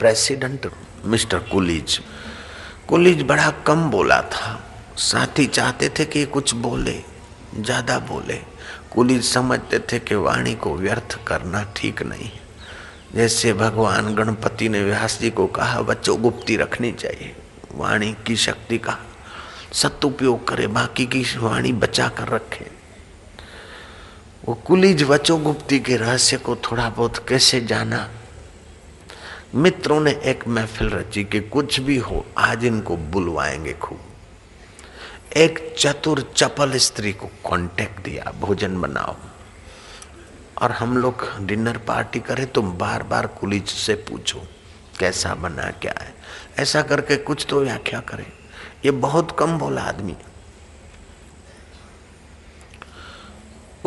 President mister Coolidge. Coolidge बड़ा कम बोला था, साथी चाहते थे कि कुछ बोले, ज़्यादा बोले। कूलिज समझते थे कि वाणी को व्यर्थ करना ठीक नहीं, जैसे भगवान गणपति ने व्यास जी को कहा बच्चों गुप्ती रखनी चाहिए, वाणी की शक्ति का सदुपयोग करें, बाकी की वाणी बचा कर रखें। वो कूलिज बच्चों गुप्ती के रहस्य को थोड़ा बहुत कैसे जाना। मित्रों ने एक महफिल रची कि कुछ भी हो आज इनको बुलवाएंगे खूब। एक चतुर चपल स्त्री को कांटेक्ट दिया, भोजन बनाओ और हम लोग डिनर पार्टी करें, तुम बार बार कूलिज से पूछो कैसा बना, क्या है, ऐसा करके कुछ तो व्याख्या करें। ये बहुत कम बोला आदमी।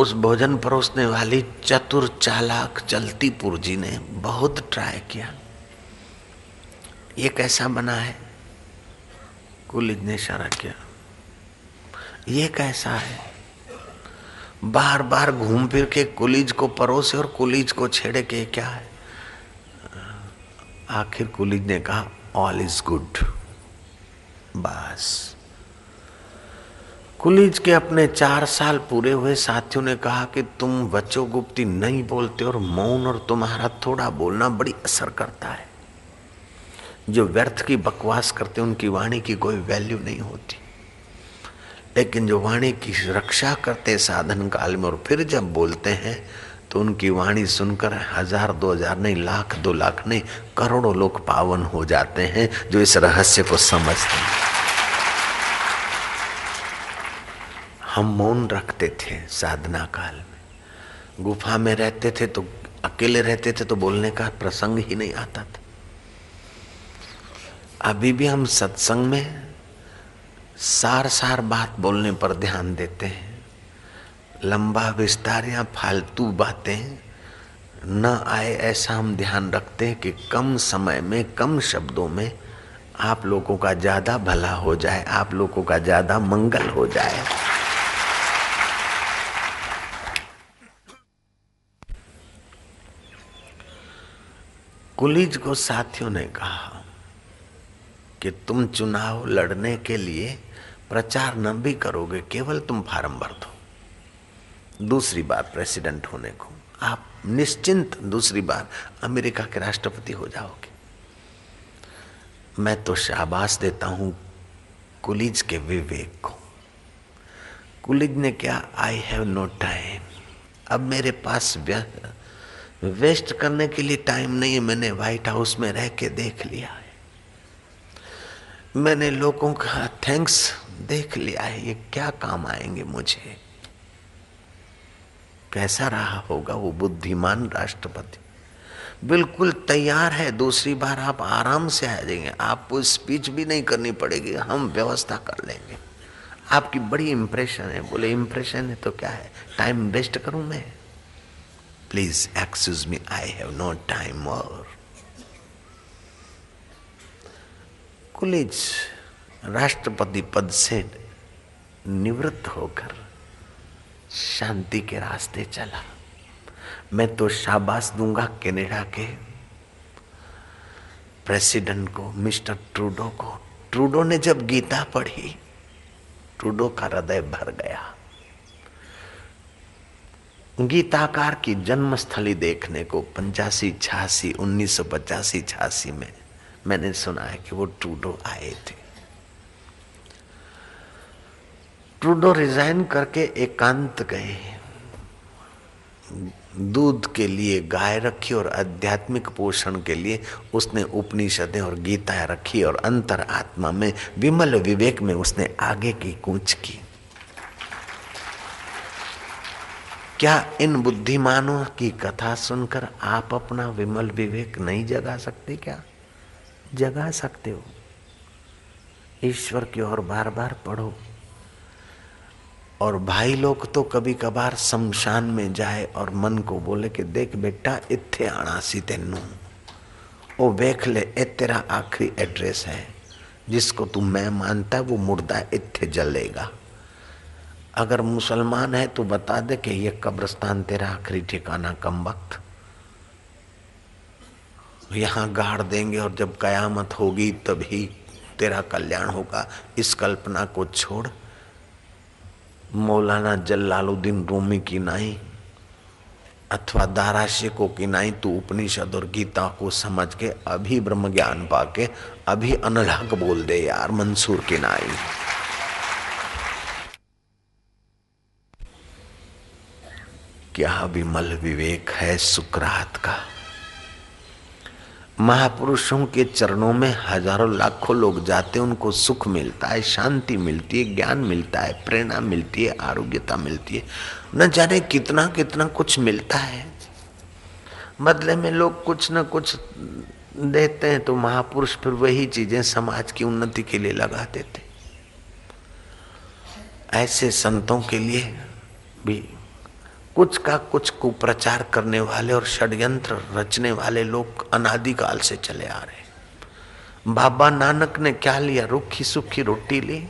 उस भोजन परोसने वाली चतुर चालाक चलती पुरजी ने बहुत ट्राई किया, ये कैसा बना है, कूलिज ने इशारा किया, ये कैसा है। बार बार घूम फिर के कूलिज को परोसे और कूलिज को छेड़े के क्या है। आखिर कूलिज ने कहा ऑल इज गुड। बस कूलिज के अपने 4 साल पूरे हुए, साथियों ने कहा कि तुम बच्चों गुप्ती नहीं बोलते और मौन और तुम्हारा थोड़ा बोलना बड़ी असर करता है। जो व्यर्थ की बकवास करते उनकी वाणी की कोई वैल्यू नहीं होती, लेकिन जो वाणी की रक्षा करते साधन काल में और फिर जब बोलते हैं तो उनकी वाणी सुनकर 1000, 2000 नहीं, 1,00,000, 2,00,000 नहीं, करोड़ों लोग पावन हो जाते हैं जो इस रहस्य को समझते हैं। हम मौन रखते थे साधना काल में, गुफा में रहते थे तो अकेले रहते थे तो बोलने का प्रसंग ही नहीं आता था। अभी भी हम सत्संग में सार सार बात बोलने पर ध्यान देते हैं, लंबा विस्तार या फालतू बातें न आए ऐसा हम ध्यान रखते हैं कि कम समय में कम शब्दों में आप लोगों का ज़्यादा भला हो जाए, आप लोगों का ज़्यादा मंगल हो जाए। कूलिज को साथियों ने कहा कि तुम चुनाव लड़ने के लिए प्रचार न भी करोगे, केवल तुम फार्म भर दो, दूसरी बार प्रेसिडेंट होने को आप निश्चिंत दूसरी बार अमेरिका के राष्ट्रपति हो जाओगे। मैं तो शाबाश देता हूँ कूलिज के विवेक को। कूलिज ने क्या, आई हैव नो टाइम, अब मेरे पास वेस्ट करने के लिए टाइम नहीं है, मैंने व्हाइट हाउस में रह के देख लिया है, मैंने लोगों का थैंक्स देख लिया है, ये क्या काम आएंगे मुझे। कैसा रहा होगा वो बुद्धिमान राष्ट्रपति, बिल्कुल तैयार है, दूसरी बार आप आराम से आ जाएंगे, आपको स्पीच भी नहीं करनी पड़ेगी, हम व्यवस्था कर लेंगे। आपकी बड़ी इम्प्रेशन है। बोले इम्प्रेशन है तो क्या है, टाइम वेस्ट करूं मैं, please excuse me, I have no time more. Coolidge राष्ट्रपति पद से निवृत्त होकर शांति के रास्ते चला। मैं तो शाबाश दूंगा कनाडा के प्रेसिडेंट को, मिस्टर ट्रूडो को। ट्रूडो ने जब गीता पढ़ी, ट्रूडो का हृदय भर गया। गीताकार की जन्मस्थली देखने को 1985, 86 में मैंने सुना है कि वो ट्रूडो आए थे। ट्रूडो रिजाइन करके एकांत गए, दूध के लिए गाय रखी और आध्यात्मिक पोषण के लिए उसने उपनिषदें और गीता रखी और अंतरात्मा में विमल विवेक में उसने आगे की कूच की। क्या इन बुद्धिमानों की कथा सुनकर आप अपना विमल विवेक नहीं जगा सकते? क्या जगा सकते हो? ईश्वर की ओर बार बार पढ़ो। और भाई लोग तो कभी कभार शमशान में जाए और मन को बोले कि देख बेटा इत्थे आना सी तेनू, ओ देख ले ए तेरा आखिरी एड्रेस है, जिसको तू मैं मानता है वो मुर्दा इत्थे जलेगा। अगर मुसलमान है तो बता दे कि ये कब्रिस्तान तेरा आखिरी ठिकाना कम वक्त। यहाँ गाड़ देंगे और जब कयामत होगी तभी तेरा कल्याण होगा। इस कल्पना को छोड़ मौलाना जलालुद्दीन रूमी की नाई अथवा दारा शेखों की नाई तू उपनिषद और गीता को समझ के अभी ब्रह्म ज्ञान पा के अभी अनलहक बोल दे यार मंसूर की नाई। क्या विमल विवेक है सुकरात का। महापुरुषों के चरणों में हजारों लाखों लोग जाते हैं, उनको सुख मिलता है, शांति मिलती है, ज्ञान मिलता है, प्रेरणा मिलती है, आरोग्यता मिलती है, न जाने कितना कितना कुछ मिलता है। बदले में लोग कुछ न कुछ देते हैं तो महापुरुष फिर वही चीजें समाज की उन्नति के लिए लगा देते। ऐसे संतों के लिए भी कुछ का कुछ कुप्रचार करने वाले और षड्यंत्र रचने वाले लोग अनादिकाल से चले आ रहे हैं। बाबा नानक ने क्या लिया? रूखी सूखी रोटी ली,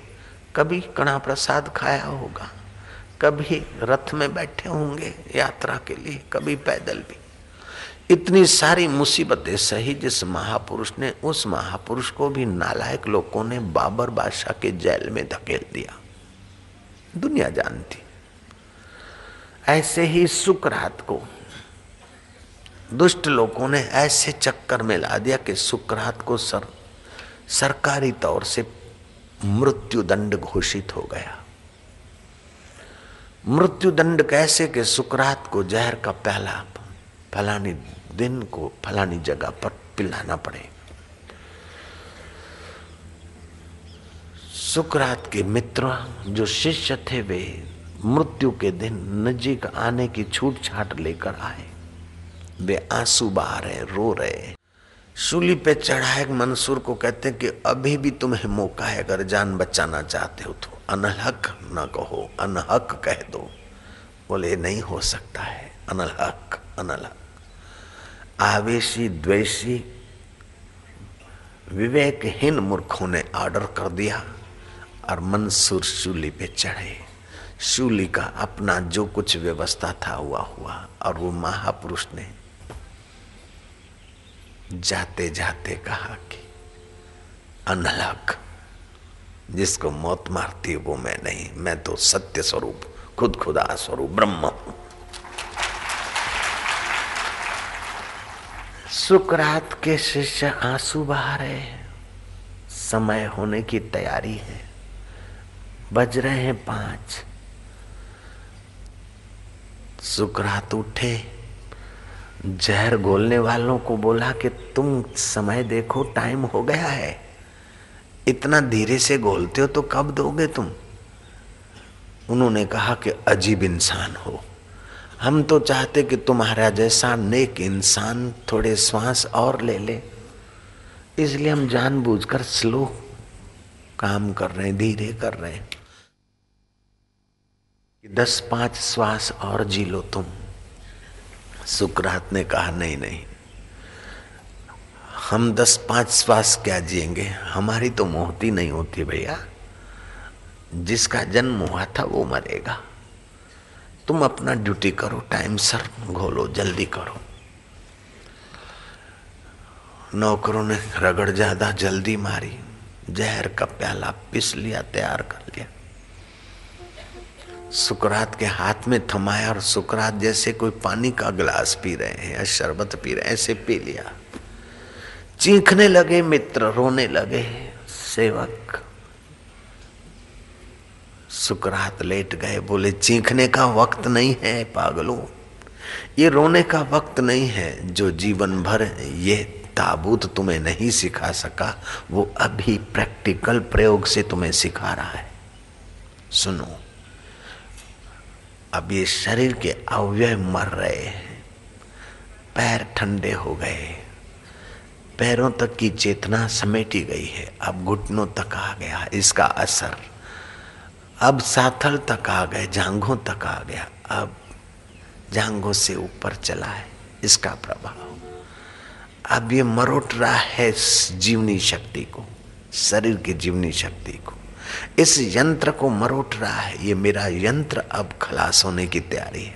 कभी कणा प्रसाद खाया होगा, कभी रथ में बैठे होंगे यात्रा के लिए, कभी पैदल भी। इतनी सारी मुसीबतें सही जिस महापुरुष ने, उस महापुरुष को भी नालायक लोगों ने बाबर बादशाह के जेल में धकेल दिया, दुनिया जानती। ऐसे ही सुकरात को दुष्ट लोगों ने ऐसे चक्कर में ला दिया कि सुकरात को सरकारी तौर से मृत्युदंड घोषित हो गया। मृत्युदंड कैसे कि सुकरात को जहर का प्याला फलानी दिन को फलानी जगह पर पिलाना पड़े। सुकरात के मित्र जो शिष्य थे वे मृत्यु के दिन नजीक आने की छूट छाट लेकर आए। वे आंसू बहा रहे, रो रहे, सूली पे चढ़ाए मंसूर को कहते कि अभी भी तुम्हें मौका है, अगर जान बचाना चाहते हो तो अनहक न कहो, अनहक कह दो। बोले नहीं हो सकता है, अनहक अनहक। आवेशी द्वेषी विवेकहीन मूर्खों ने ऑर्डर कर दिया और मंसूर सूली पे चढ़े। शूली का अपना जो कुछ व्यवस्था था हुआ और वो महापुरुष ने जाते जाते कहा कि अनलक, जिसको मौत मारती है वो मैं नहीं, मैं तो सत्य स्वरूप खुद खुदा स्वरूप ब्रह्म हूं। सुकरात के शिष्य आंसू बहा रहे हैं, समय होने की तैयारी है, बज रहे हैं 5। सुकरात उठे, जहर घोलने वालों को बोला कि तुम समय देखो, टाइम हो गया है, इतना धीरे से घोलते हो तो कब दोगे तुम। उन्होंने कहा कि अजीब इंसान हो, हम तो चाहते कि तुम्हारा जैसा नेक इंसान थोड़े श्वास और ले ले, इसलिए हम जानबूझकर स्लो काम कर रहे हैं, धीरे कर रहे हैं। 10-5 श्वास और जी लो तुम। सुकरात ने कहा नहीं नहीं, हम 10-5 श्वास क्या जिएंगे, हमारी तो मौत ही नहीं होती भैया, जिसका जन्म हुआ था वो मरेगा, तुम अपना ड्यूटी करो, टाइम सर घोलो, जल्दी करो। नौकरों ने रगड़ ज्यादा जल्दी मारी, जहर का प्याला पिस लिया, तैयार कर लिया, सुकरात के हाथ में थमाया और सुकरात जैसे कोई पानी का गिलास पी रहे हैं या शरबत पी रहे हैं ऐसे पी लिया। चीखने लगे मित्र, रोने लगे सेवक। सुकरात लेट गए, बोले चीखने का वक्त नहीं है पागलों, ये रोने का वक्त नहीं है। जो जीवन भर ये ताबूत तुम्हें नहीं सिखा सका वो अभी प्रैक्टिकल प्रयोग से तुम्हें सिखा रहा है। सुनो, अब ये शरीर के अवयव मर रहे हैं, पैर ठंडे हो गए, पैरों तक की चेतना समेटी गई है, अब घुटनों तक आ गया इसका असर, अब साथल तक आ गए, जांघों तक आ गया, अब जांघों से ऊपर चला है इसका प्रभाव। अब ये मरोट रहा है जीवनी शक्ति को, शरीर की जीवनी शक्ति को, इस यंत्र को मरोट रहा है। ये मेरा यंत्र अब खलास होने की तैयारी है,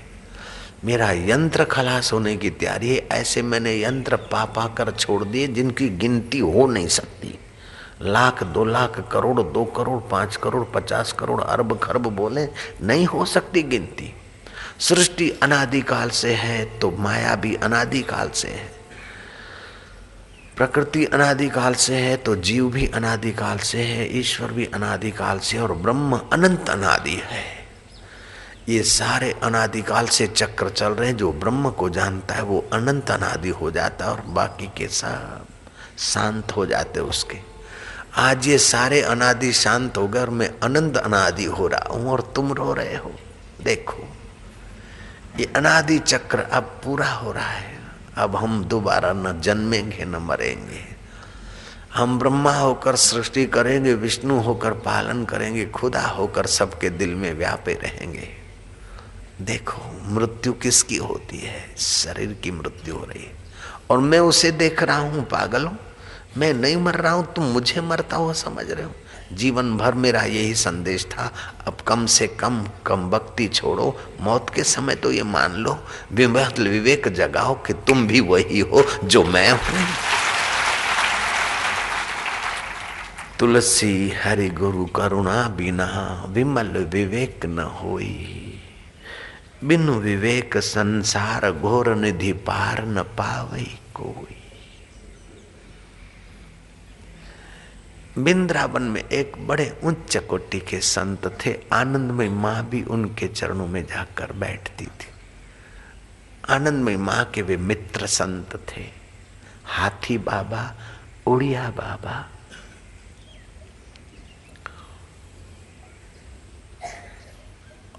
मेरा यंत्र खलास होने की तैयारी है। ऐसे मैंने यंत्र पा पा कर छोड़ दिए जिनकी गिनती हो नहीं सकती। लाख, 2 लाख, करोड़, 2 करोड़, 5 करोड़, 50 करोड़, अरब खरब बोले नहीं हो सकती गिनती। सृष्टि अनादिकाल से है तो माया भी अनादिकाल से है, प्रकृति अनादिकाल से है तो जीव भी अनादिकाल से है, ईश्वर भी अनादिकाल से है और ब्रह्म अनंत अनादि है। ये सारे अनादिकाल से चक्र चल रहे हैं। जो ब्रह्म को जानता है वो अनंत अनादि हो जाता है और बाकी के सब शांत हो जाते उसके। आज ये सारे अनादि शांत हो गए और मैं अनंत अनादि हो रहा हूँ और तुम रो रहे हो। देखो ये अनादि चक्र अब पूरा हो रहा है। अब हम दोबारा न जन्मेंगे न मरेंगे। हम ब्रह्मा होकर सृष्टि करेंगे, विष्णु होकर पालन करेंगे, खुदा होकर सबके दिल में व्यापे रहेंगे। देखो मृत्यु किसकी होती है, शरीर की मृत्यु हो रही है और मैं उसे देख रहा हूँ। पागल हूँ, मैं नहीं मर रहा हूँ, तुम मुझे मरता हुआ समझ रहे हो। जीवन भर मेरा यही संदेश था, अब कम से कम कमबख्ती छोड़ो, मौत के समय तो ये मान लो, विवेक जगाओ कि तुम भी वही हो जो मैं हूँ। तुलसी हरि गुरु करुणा बिना, विमल विवेक न होई। बिनु विवेक संसार घोर निधि पार न पावई कोई। वृंदावन में एक बड़े उच्च कोटि के संत थे, आनंदमयी माँ भी उनके चरणों में जाकर बैठती थी। आनंदमयी माँ के वे मित्र संत थे, हाथी बाबा, उड़िया बाबा।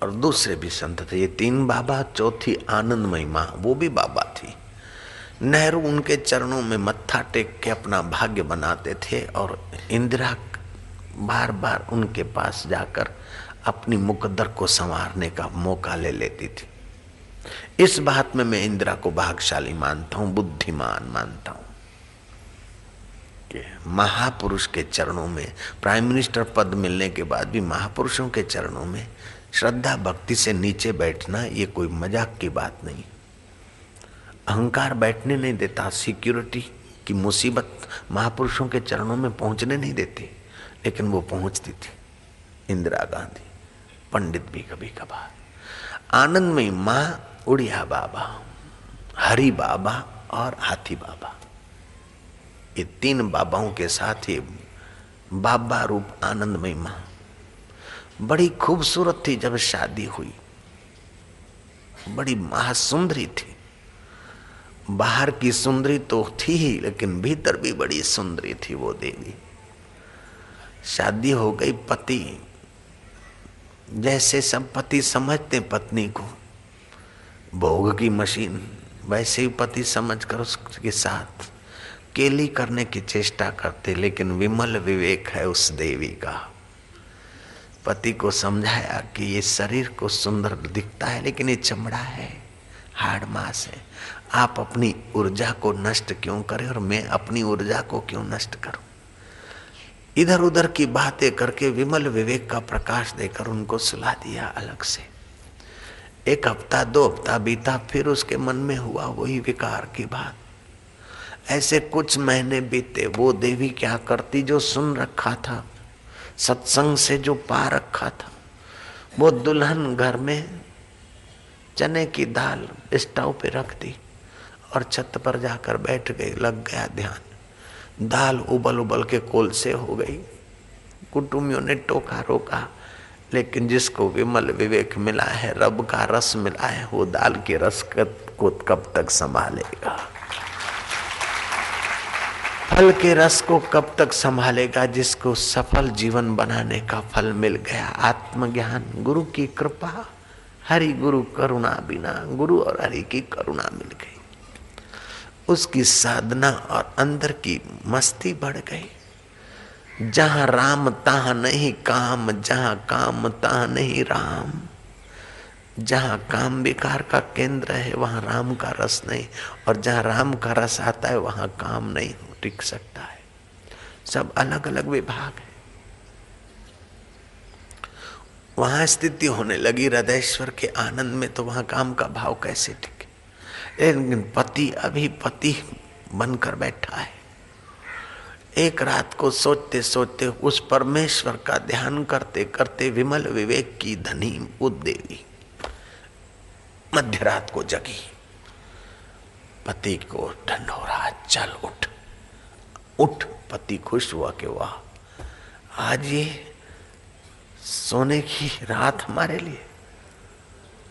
और दूसरे भी संत थे, ये 3 बाबा, चौथी आनंदमयी माँ, वो भी बाबा थी। नेहरू उनके चरणों में मत्था टेक के अपना भाग्य बनाते थे और इंदिरा बार बार उनके पास जाकर अपनी मुकद्दर को संवारने का मौका ले लेती थी। इस बात में मैं इंदिरा को भाग्यशाली मानता हूँ, बुद्धिमान मानता हूँ। महापुरुष के चरणों में, प्राइम मिनिस्टर पद मिलने के बाद भी महापुरुषों के चरणों में श्रद्धा भक्ति से नीचे बैठना ये कोई मजाक की बात नहीं। अहंकार बैठने नहीं देता, सिक्योरिटी की मुसीबत महापुरुषों के चरणों में पहुंचने नहीं देती, लेकिन वो पहुंचती थी। इंदिरा गांधी, पंडित भी कभी कभार, आनंदमयी माँ, उड़िया बाबा, हरि बाबा और हाथी बाबा, ये 3 बाबाओं के साथ ये बाबा रूप आनंदमयी माँ बड़ी खूबसूरत थी। जब शादी हुई बड़ी महासुंदरी थी, बाहर की सुंदरी तो थी ही लेकिन भीतर भी बड़ी सुंदरी थी वो देवी। शादी हो गई, पति जैसे सब पति समझते पत्नी को भोग की मशीन, वैसे ही पति समझकर उसके साथ केली करने की चेष्टा करते, लेकिन विमल विवेक है उस देवी का। पति को समझाया कि ये शरीर को सुंदर दिखता है लेकिन ये चमड़ा है, हाड़ मास है, आप अपनी ऊर्जा को नष्ट क्यों करें और मैं अपनी ऊर्जा को क्यों नष्ट करूं। इधर उधर की बातें करके विमल विवेक का प्रकाश देकर उनको सुला दिया अलग से। 1 हफ्ता 2 हफ्ता बीता, फिर उसके मन में हुआ वही विकार की बात। ऐसे कुछ महीने बीते, वो देवी क्या करती जो सुन रखा था, सत्संग से जो पा रखा था, वो दुल्हन घर में चने की दाल स्टोव पे रख दी और छत पर जाकर बैठ गई। लग गया ध्यान, दाल उबल उबल के कोलसे हो गई। कुटुंबियों ने टोका रोका, लेकिन जिसको विमल विवेक मिला है, रब का रस मिला है, वो दाल के रस को कब तक संभालेगा, फल के रस को कब तक संभालेगा। जिसको सफल जीवन बनाने का फल मिल गया, आत्मज्ञान, गुरु की कृपा, हरि गुरु करुणा बिना, गुरु और हरि की करुणा मिल गई, उसकी साधना और अंदर की मस्ती बढ़ गई। जहाँ राम तहाँ नहीं काम, जहाँ काम तहाँ नहीं राम। जहाँ काम विकार का केंद्र है वहाँ राम का रस नहीं, और जहाँ राम का रस आता है वहाँ काम नहीं टिक सकता है। सब अलग अलग विभाग है। वहां स्थिति होने लगी हृदयेश्वर के आनंद में, तो वहां काम का भाव कैसे टिके। लेकिन पति अभी पति बनकर बैठा है। एक रात को सोचते सोचते उस परमेश्वर का ध्यान करते करते विमल विवेक की धनी उद्देवी मध्य रात को जगी। पति को ठंड हो रहा, चल उठ उठ। पति खुश हुआ कि वाह, आज ये सोने की रात हमारे लिए,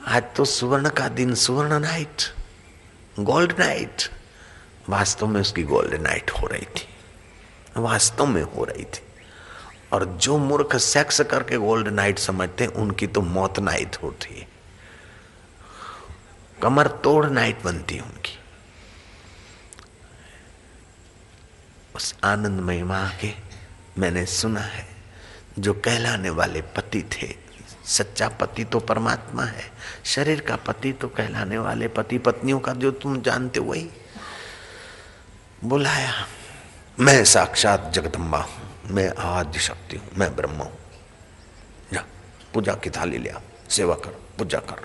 आज तो सुवर्ण का दिन, सुवर्ण नाइट, गोल्ड नाइट। वास्तव में उसकी गोल्ड नाइट हो रही थी, वास्तव में हो रही थी। और जो मूर्ख सेक्स करके गोल्ड नाइट समझते हैं उनकी तो मौत नाइट होती है, कमर तोड़ नाइट बनती है उनकी। उस आनंदमय माँ के मैंने सुना है जो कहलाने वाले पति थे। सच्चा पति तो परमात्मा है, शरीर का पति तो कहलाने वाले पति पत्नियों का जो तुम जानते हो वही बुलाया। मैं साक्षात जगदम्बा हूँ, मैं आदि शक्ति हूँ, मैं ब्रह्म हूँ, जा पूजा की थाली ले आ, सेवा कर, पूजा कर।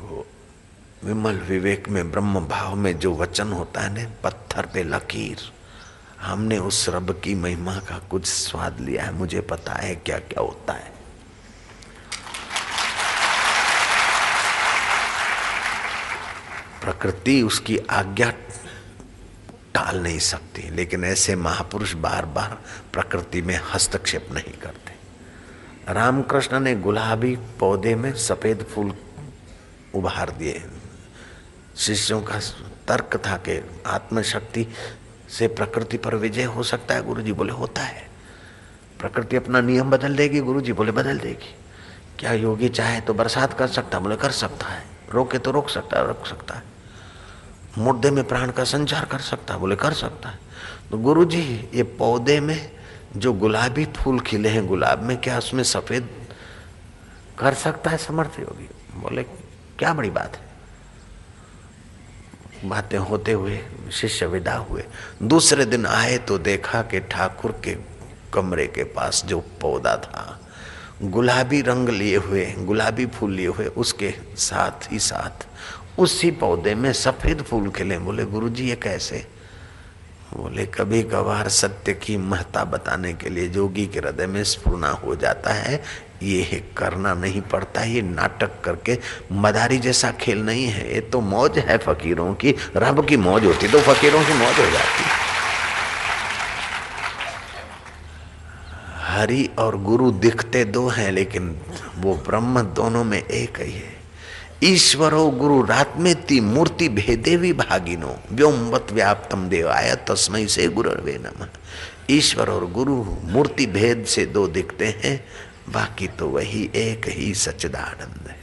वो विमल विवेक में ब्रह्म भाव में जो वचन होता है ना, पत्थर पे लकीर। हमने उस रब की महिमा का कुछ स्वाद लिया है, मुझे पता है क्या क्या होता है। प्रकृति उसकी आज्ञा टाल नहीं सकती, लेकिन ऐसे महापुरुष बार बार प्रकृति में हस्तक्षेप नहीं करते। रामकृष्ण ने गुलाबी पौधे में सफेद फूल उभार दिए। शिष्यों का तर्क था कि आत्मशक्ति से प्रकृति पर विजय हो सकता है। गुरुजी बोले होता है, प्रकृति अपना नियम बदल देगी। गुरुजी बोले बदल देगी। क्या योगी चाहे तो बरसात कर सकता है? बोले कर सकता है। रोके तो रोक सकता है, रोक सकता है। मुर्दे में प्राण का संचार कर सकता है? बोले कर सकता है। तो गुरुजी ये पौधे में जो गुलाबी फूल खिले हैं गुलाब में, क्या उसमें सफेद कर सकता है समर्थ योगी? बोले क्या बड़ी बात है। बातें होते हुए शिष्य विदा हुए। दूसरे दिन आए तो देखा कि ठाकुर के कमरे के पास जो पौधा था गुलाबी रंग लिए हुए, गुलाबी फूल लिए हुए, उसके साथ ही साथ उसी पौधे में सफेद फूल खिले। बोले गुरुजी ये कैसे? बोले कभी कभार सत्य की महत्ता बताने के लिए जोगी के हृदय में स्फुरना हो जाता है। ये करना नहीं पड़ता, ये नाटक करके मदारी जैसा खेल नहीं है। ये तो मौज है फकीरों की। रब की मौज होती तो फकीरों की मौज हो जाती। हरि और गुरु दिखते दो हैं, लेकिन वो ब्रह्म दोनों में एक ही है। ईश्वरो गुरु रात्मेति मूर्ति भेदे विभागिनो व्योमवत व्याप्तम देवाय तस्मै से गुरवे नमः। ईश्वर और गुरु मूर्ति भेद से दो दिखते हैं, बाकी तो वही एक ही सच्चिदानंद है।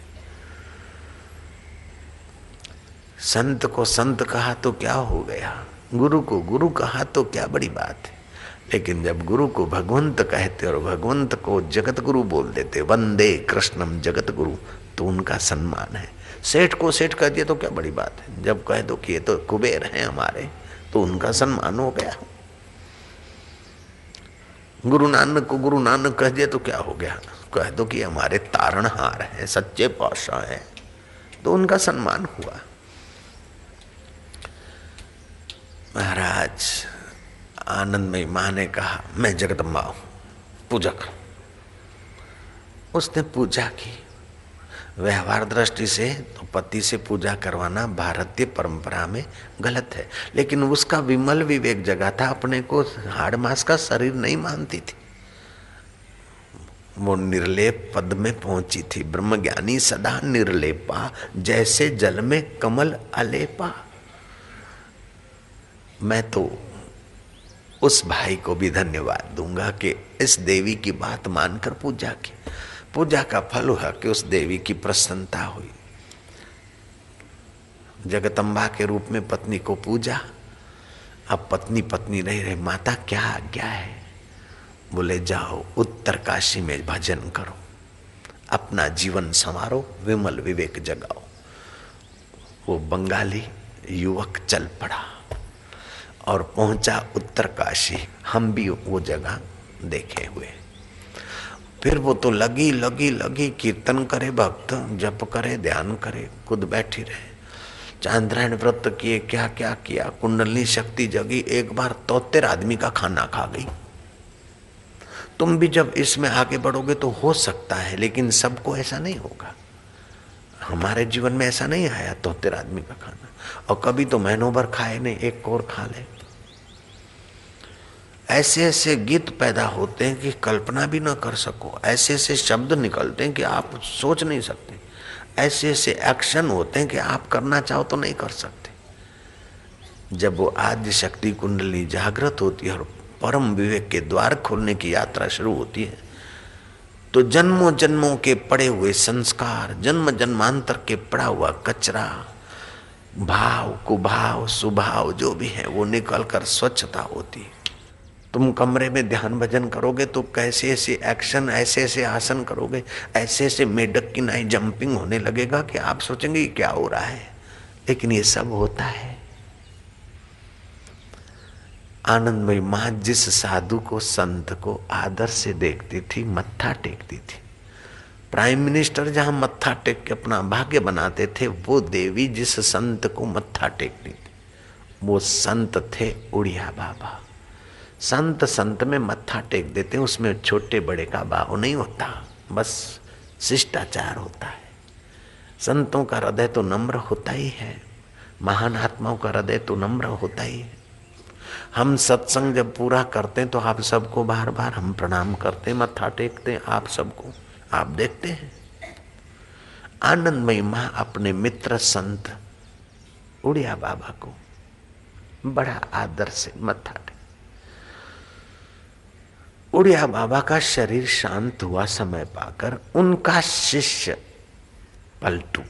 संत को संत कहा तो क्या हो गया, गुरु को गुरु कहा तो क्या बड़ी बात है। लेकिन जब गुरु को भगवंत कहते और भगवंत को जगत गुरु बोल देते, वंदे कृष्णम जगत गुरु, तो उनका सम्मान है। सेठ को सेठ कह दिया तो क्या बड़ी बात है। जब कह दो कि ये तो कुबेर हैं हमारे, तो उनका सम्मान हो गया। गुरु नानक को गुरु नानक कह दिया तो क्या हो गया। कह दो कि हमारे तारणहार हैं, सच्चे पातशाह हैं, तो उनका सम्मान हुआ। महाराज आनंदमयी माँ ने कहा मैं जगदम्बा हूँ, पूजा करो। उसने पूजा की। व्यवहार दृष्टि से तो पति से पूजा करवाना भारतीय परंपरा में गलत है, लेकिन उसका विमल विवेक जगा था। अपने को हाड़ मांस का शरीर नहीं मानती थी। वो निर्लेप पद में पहुंची थी। ब्रह्मज्ञानी सदा निर्लेपा, जैसे जल में कमल अलेपा। मैं तो उस भाई को भी धन्यवाद दूंगा कि इस देवी की बात मानकर पूजा की। पूजा का फल हुआ कि उस देवी की प्रसन्नता हुई। जगदम्बा के रूप में पत्नी को पूजा। अब पत्नी पत्नी नहीं रहे, माता क्या आज्ञा है? बोले जाओ उत्तरकाशी में भजन करो, अपना जीवन संवारो, विमल विवेक जगाओ। वो बंगाली युवक चल पड़ा और पहुंचा उत्तरकाशी। हम भी वो जगह देखे हुए। फिर वो तो लगी लगी लगी कीर्तन करे, भक्त जप करे, ध्यान करे, खुद बैठी रहे, चांद्रायण व्रत किए, क्या क्या किया, कुंडली शक्ति जगी। एक बार 73 आदमी का खाना खा गई। तुम भी जब इसमें आगे बढ़ोगे तो हो सकता है, लेकिन सबको ऐसा नहीं होगा। हमारे जीवन में ऐसा नहीं आया 73 आदमी का खाना, और कभी तो महीनों भर खाए नहीं, एक और खा ले। ऐसे ऐसे गीत पैदा होते हैं कि कल्पना भी ना कर सको, ऐसे ऐसे शब्द निकलते हैं कि आप सोच नहीं सकते, ऐसे ऐसे एक्शन होते हैं कि आप करना चाहो तो नहीं कर सकते। जब वो आद्य शक्ति कुंडली जागृत होती है और परम विवेक के द्वार खोलने की यात्रा शुरू होती है, तो जन्मों जन्मों के पड़े हुए संस्कार, जन्म जन्मांतर के पड़ा हुआ कचरा, भाव कुभाव सुभाव जो भी है वो निकल कर स्वच्छता होती है। तुम कमरे में ध्यान भजन करोगे तो कैसे ऐसे एक्शन, ऐसे ऐसे आसन करोगे, ऐसे ऐसे मेढक की नाई जंपिंग होने लगेगा कि आप सोचेंगे क्या हो रहा है, लेकिन ये सब होता है। आनंदमयी माँ जिस साधु को, संत को आदर से देखती थी, मत्था टेकती थी। प्राइम मिनिस्टर जहाँ मत्था टेक के अपना भाग्य बनाते थे, वो देवी जिस संत को मत्था टेकती थी, वो संत थे उड़िया बाबा। संत में मत्था टेक देते हैं, उसमें छोटे बड़े का भाव नहीं होता, बस शिष्टाचार होता है। संतों का हृदय तो नम्र होता ही है, महान आत्माओं का हृदय तो नम्र होता ही है। हम सत्संग जब पूरा करते हैं तो आप सबको बार बार हम प्रणाम करते हैं, मत्था टेकते हैं, आप सबको आप देखते हैं। आनंदमयी माँ अपने मित्र संत उड़िया बाबा को बड़ा आदर से मत्था टेक। उड़िया बाबा का शरीर शांत हुआ समय पाकर उनका शिष्य पलटू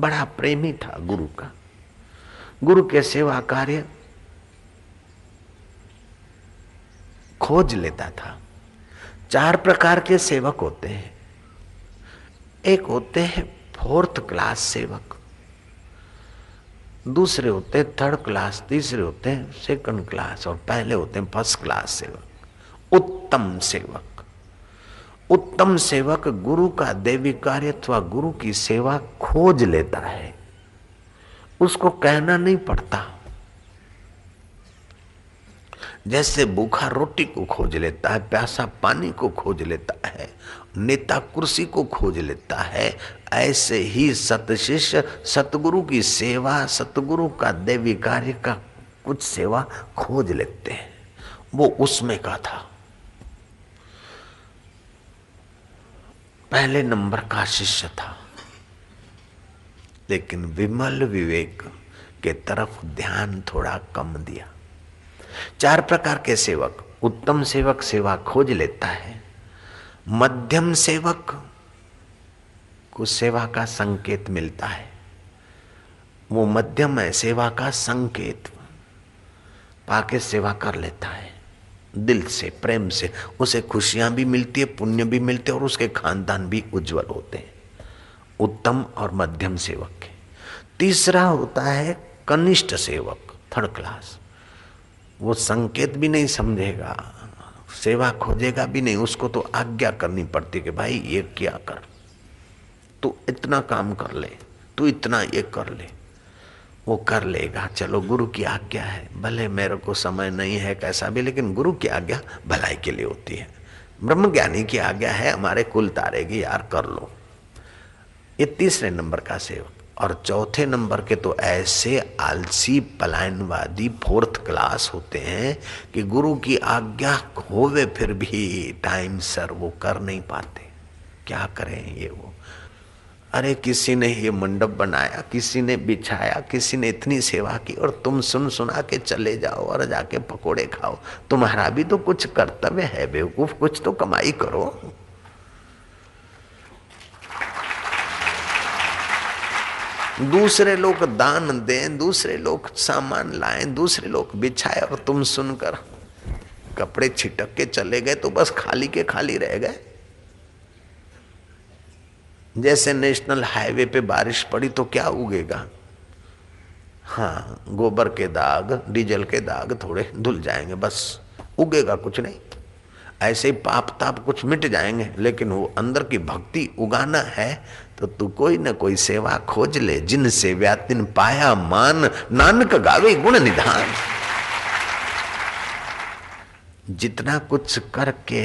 बड़ा प्रेमी था गुरु का। गुरु के सेवा कार्य खोज लेता था। 4 प्रकार के सेवक होते हैं। एक होते हैं 4th क्लास सेवक, दूसरे होते हैं 3rd क्लास, तीसरे होते हैं 2nd क्लास, और पहले होते हैं 1st क्लास सेवक। उत्तम सेवक, उत्तम सेवक गुरु का देवी कार्य अथवा गुरु की सेवा खोज लेता है, उसको कहना नहीं पड़ता। जैसे भूखा रोटी को खोज लेता है, प्यासा पानी को खोज लेता है, नेता कुर्सी को खोज लेता है, ऐसे ही सतशिष्य सतगुरु की सेवा, सतगुरु का देवी कार्य का कुछ सेवा खोज लेते हैं। वो उसमें का था। पहले नंबर का शिष्य था, लेकिन विमल विवेक के तरफ ध्यान थोड़ा कम दिया। 4 प्रकार के सेवक, उत्तम सेवक सेवा खोज लेता है, मध्यम सेवक को सेवा का संकेत मिलता है, वो मध्यम है सेवा का संकेत पाके सेवा कर लेता है दिल से, प्रेम से, उसे खुशियां भी मिलती है, पुण्य भी मिलते हैं, और उसके खानदान भी उज्जवल होते हैं। उत्तम और मध्यम सेवक। तीसरा होता है कनिष्ठ सेवक, 3rd क्लास। वो संकेत भी नहीं समझेगा, सेवा खोजेगा भी नहीं, उसको तो आज्ञा करनी पड़ती कि भाई ये क्या कर, तू इतना काम कर ले, तू इतना ये कर ले। वो कर लेगा, चलो गुरु की आज्ञा है, भले मेरे को समय नहीं है कैसा भी, लेकिन गुरु की आज्ञा भलाई के लिए होती है। ब्रह्मज्ञानी की आज्ञा है हमारे कुल तारेगी यार, कर लो। ये तीसरे नंबर का सेवक। और चौथे नंबर के तो ऐसे आलसी पलायनवादी 4th क्लास होते हैं कि गुरु की आज्ञा होवे फिर भी टाइम सर वो कर नहीं पाते। क्या करें ये वो, अरे किसी ने ये मंडप बनाया, किसी ने बिछाया, किसी ने इतनी सेवा की, और तुम सुन सुना के चले जाओ और जाके पकोड़े खाओ। तुम्हारा भी तो कुछ कर्तव्य है बेवकूफ, कुछ तो कमाई करो। दूसरे लोग दान दें, दूसरे लोग सामान लाएं, दूसरे लोग बिछाए, और तुम सुनकर कपड़े छिटक के चले गए, तो बस खाली के खाली रह गए। जैसे नेशनल हाईवे पे बारिश पड़ी तो क्या उगेगा? हाँ, गोबर के दाग, डीजल के दाग थोड़े धुल जाएंगे, बस उगेगा कुछ नहीं। ऐसे ही पाप ताप कुछ मिट जाएंगे, लेकिन वो अंदर की भक्ति उगाना है तो तू कोई ना कोई सेवा खोज ले। जिन सेव्या तिन पाया मान, नानक गावे गुण निधान। जितना कुछ करके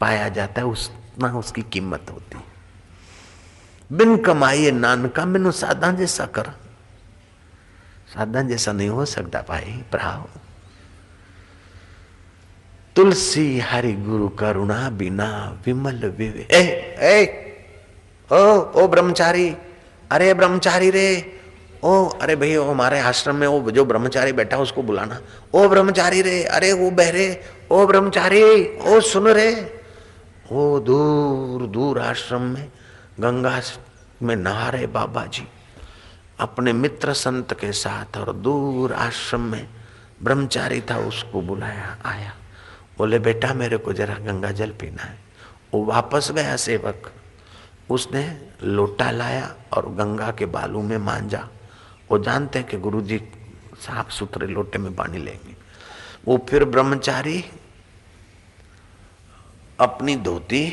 पाया जाता है उतना उसकी कीमत होती। बिन कमाइए नानका मैनू साधा जैसा कर, साधा जैसा नहीं हो सकता भाई भ्राव। तुलसी हरि गुरु करुणा बिना विमल विवे। ए ए ओ ब्रह्मचारी, अरे ब्रह्मचारी रे, ओ अरे भई वो हमारे आश्रम में वो जो ब्रह्मचारी बैठा उसको बुलाना। ओ ब्रह्मचारी रे, अरे वो बहरे, ओ ब्रह्मचारी ओ सुन रे, वो दूर दूर आश्रम में गंगा में नहा रहे बाबा जी अपने मित्र संत के साथ, और दूर आश्रम में ब्रह्मचारी था उसको बुलाया। आया, बोले बेटा मेरे को जरा गंगा जल पीना है। वो वापस गया सेवक, उसने लोटा लाया और गंगा के बालू में मांझा। वो जानते हैं कि गुरुजी साफ सुथरे लोटे में पानी लेंगे। वो फिर ब्रह्मचारी अपनी धोती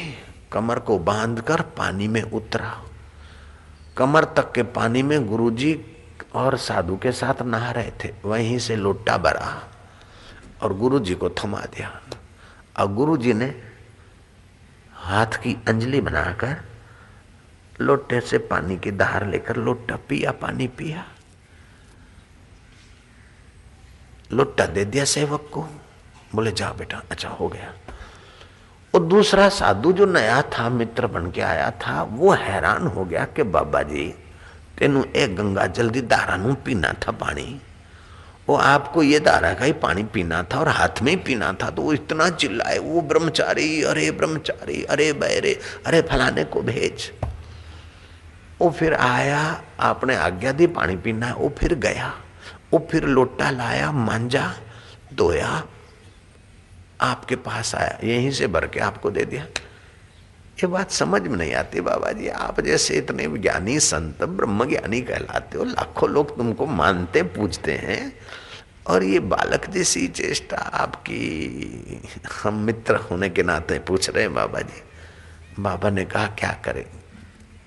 कमर को बांधकर पानी में उतरा। कमर तक के पानी में गुरुजी और साधु के साथ नहा रहे थे। वहीं से लोटा भरा और गुरुजी को थमा दिया। अब गुरुजी ने हाथ की अंजलि बनाकर लोटे से पानी की धार लेकर लोटा पिया, पानी पिया, लोटा दे दिया सेवक को, बोले जा बेटा। अच्छा हो गया। और दूसरा साधु जो नया था, मित्र बन के आया था, वो हैरान हो गया कि बाबा जी तेनू एक गंगा जल्दी धारा नू पीना था पानी, वो आपको ये धारा का ही पानी पीना था और हाथ में ही पीना था। तो वो इतना चिल्लाए, वो ब्रह्मचारी, अरे ब्रह्मचारी, अरे बैरे, अरे फलाने को भेज। वो फिर आया, आपने आज्ञा दी पानी पीना है। वो फिर गया, वो फिर लोटा लाया, मांझा, धोया, आपके पास आया, यहीं से भर के आपको दे दिया। ये बात समझ में नहीं आती बाबा जी। आप जैसे इतने ज्ञानी संत ब्रह्म ज्ञानी कहलाते हो, लाखों लोग तुमको मानते पूजते हैं, और ये बालक जैसी चेष्टा आपकी। हम मित्र होने के नाते पूछ रहे हैं बाबा जी। बाबा ने कहा क्या करें,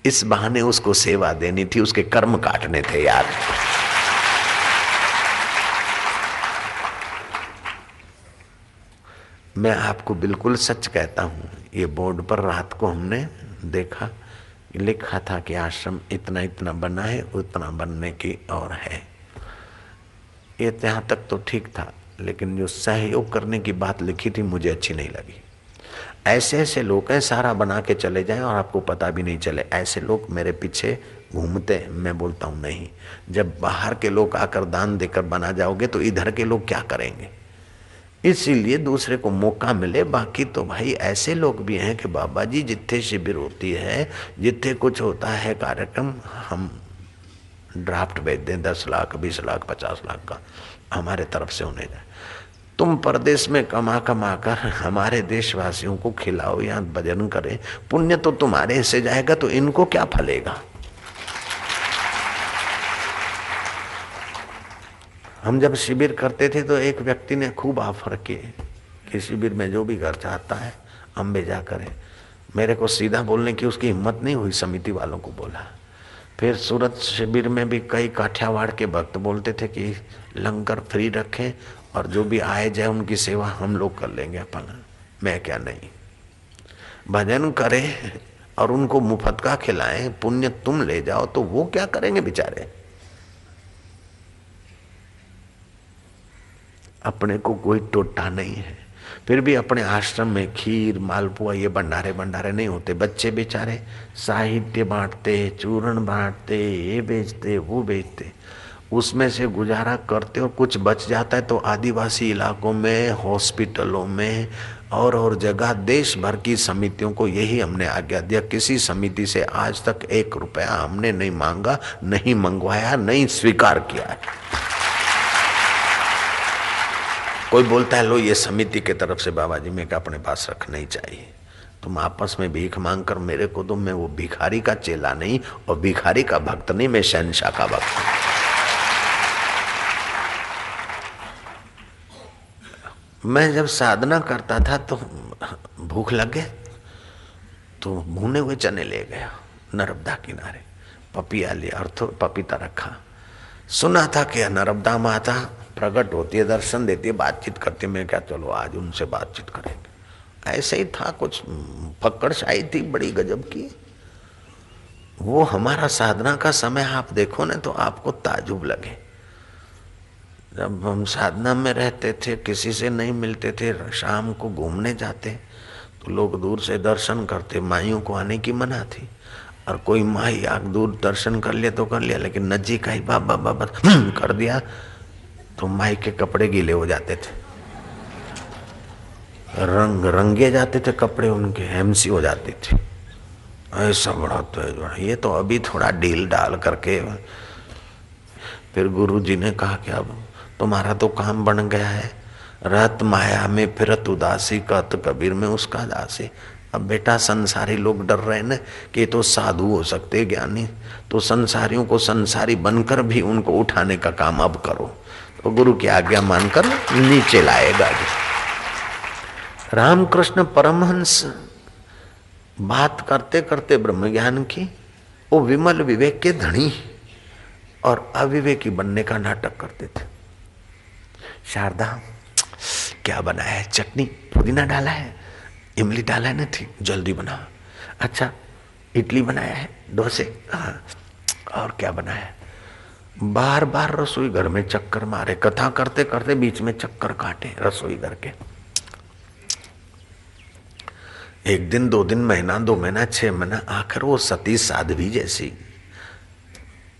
इस बहाने उसको सेवा देनी थी, उसके कर्म काटने थे यार। मैं आपको बिल्कुल सच कहता हूँ, ये बोर्ड पर रात को हमने देखा, लिखा था कि आश्रम इतना इतना बना है, उतना बनने की और है। ये यहाँ तक तो ठीक था, लेकिन जो सहयोग करने की बात लिखी थी मुझे अच्छी नहीं लगी। ऐसे ऐसे लोग हैं सारा बना के चले जाएं और आपको पता भी नहीं चले। ऐसे लोग मेरे पीछे घूमते हैं। मैं बोलता हूँ नहीं, जब बाहर के लोग आकर दान देकर बना जाओगे तो इधर के लोग क्या करेंगे। इसीलिए दूसरे को मौका मिले। बाकी तो भाई ऐसे लोग भी हैं कि बाबा जी जितने शिविर होती है, जितने कुछ होता है कार्यक्रम, हम ड्राफ्ट भेज दें 10 लाख 20 लाख 50 लाख का, हमारे तरफ से होने जाए। तुम परदेश में कमा कमा कर हमारे देशवासियों को खिलाओ या भजन करें, पुण्य तो तुम्हारे हिस्से जाएगा, तो इनको क्या फलेगा। हम जब शिविर करते थे तो एक व्यक्ति ने खूब ऑफर किए कि शिविर में जो भी घर चाहता है हम भेजा करें। मेरे को सीधा बोलने की उसकी हिम्मत नहीं हुई, समिति वालों को बोला। फिर सूरत शिविर में भी कई काठियावाड़ के भक्त बोलते थे कि लंगर फ्री रखें और जो भी आए जाए उनकी सेवा हम लोग कर लेंगे अपन। मैं क्या नहीं, भजन करें और उनको मुफ्त का खिलाएं, पुण्य तुम ले जाओ, तो वो क्या करेंगे बेचारे। अपने को कोई टोटा नहीं है। फिर भी अपने आश्रम में खीर मालपुआ ये भंडारे भंडारे नहीं होते। बच्चे बेचारे साहित्य बांटते, चूर्ण बांटते, ये बेचते वो बेचते, उसमें से गुजारा करते, और कुछ बच जाता है तो आदिवासी इलाकों में, हॉस्पिटलों में और जगह देश भर की समितियों को यही हमने आज्ञा दिया। किसी समिति से आज तक 1 रुपया हमने नहीं मांगा, नहीं मंगवाया, नहीं स्वीकार किया। कोई बोलता है लो ये समिति के तरफ से बाबा जी, मैं क्या अपने पास रखना ही चाहिए। तुम आपस में भीख मांग कर मेरे को दो, मैं वो भिखारी का चेला नहीं और भिखारी का भक्त नहीं, मैं शहनशाह का भक्त हूँ। मैं जब साधना करता था तो भूख लग गई तो भुने हुए चने ले गया नर्मदा किनारे, पपीता लिया और तो पपीता रखा। सुना था कि नर्मदा माता प्रकट होती है, दर्शन देती है, बातचीत करती है। मैं क्या चलो आज उनसे बातचीत करेंगे। ऐसे ही था, कुछ पकड़शाई थी बड़ी गजब की। वो हमारा साधना का समय आप देखो ना तो आपको ताजुब लगे। जब हम साधना में रहते थे, किसी से नहीं मिलते थे, शाम को घूमने जाते तो लोग दूर से दर्शन करते। माइयों को आने की मना थी और कोई माई आग दूर दर्शन कर लिया तो कर लिया, लेकिन नजीक आई बाबा बाबा कर दिया तो माई के कपड़े गीले हो जाते थे, रंग रंगे जाते थे कपड़े उनके, एमसी हो जाती थी। ऐसा बड़ा तो ये तो अभी थोड़ा डील डाल करके। फिर गुरुजी ने कहा कि अब तुम्हारा तो काम बन गया है, रत माया में फिरत उदासी कत कबीर में उसका दासी। अब बेटा संसारी लोग डर रहे ना कि तो साधु हो सकते ज्ञानी, तो संसारियों को संसारी बनकर भी उनको उठाने का काम अब करो। तो गुरु की आज्ञा मानकर नीचे लाएगा। रामकृष्ण परमहंस बात करते करते ब्रह्म ज्ञान की, वो विमल विवेक के धनी और अविवेकी बनने का नाटक करते थे। शारदा क्या बनाया है, चटनी पुदीना डाला है, इमली डाला है ना, ठीक जल्दी बनाओ। अच्छा इडली बनाया है, डोसे, हाँ और क्या बनाया है। बार बार रसोई घर में चक्कर मारे, कथा करते करते बीच में चक्कर काटे रसोई घर के। एक दिन, दो दिन, महीना, दो महीना, छह महीना, आखिर वो सती साध्वी जैसी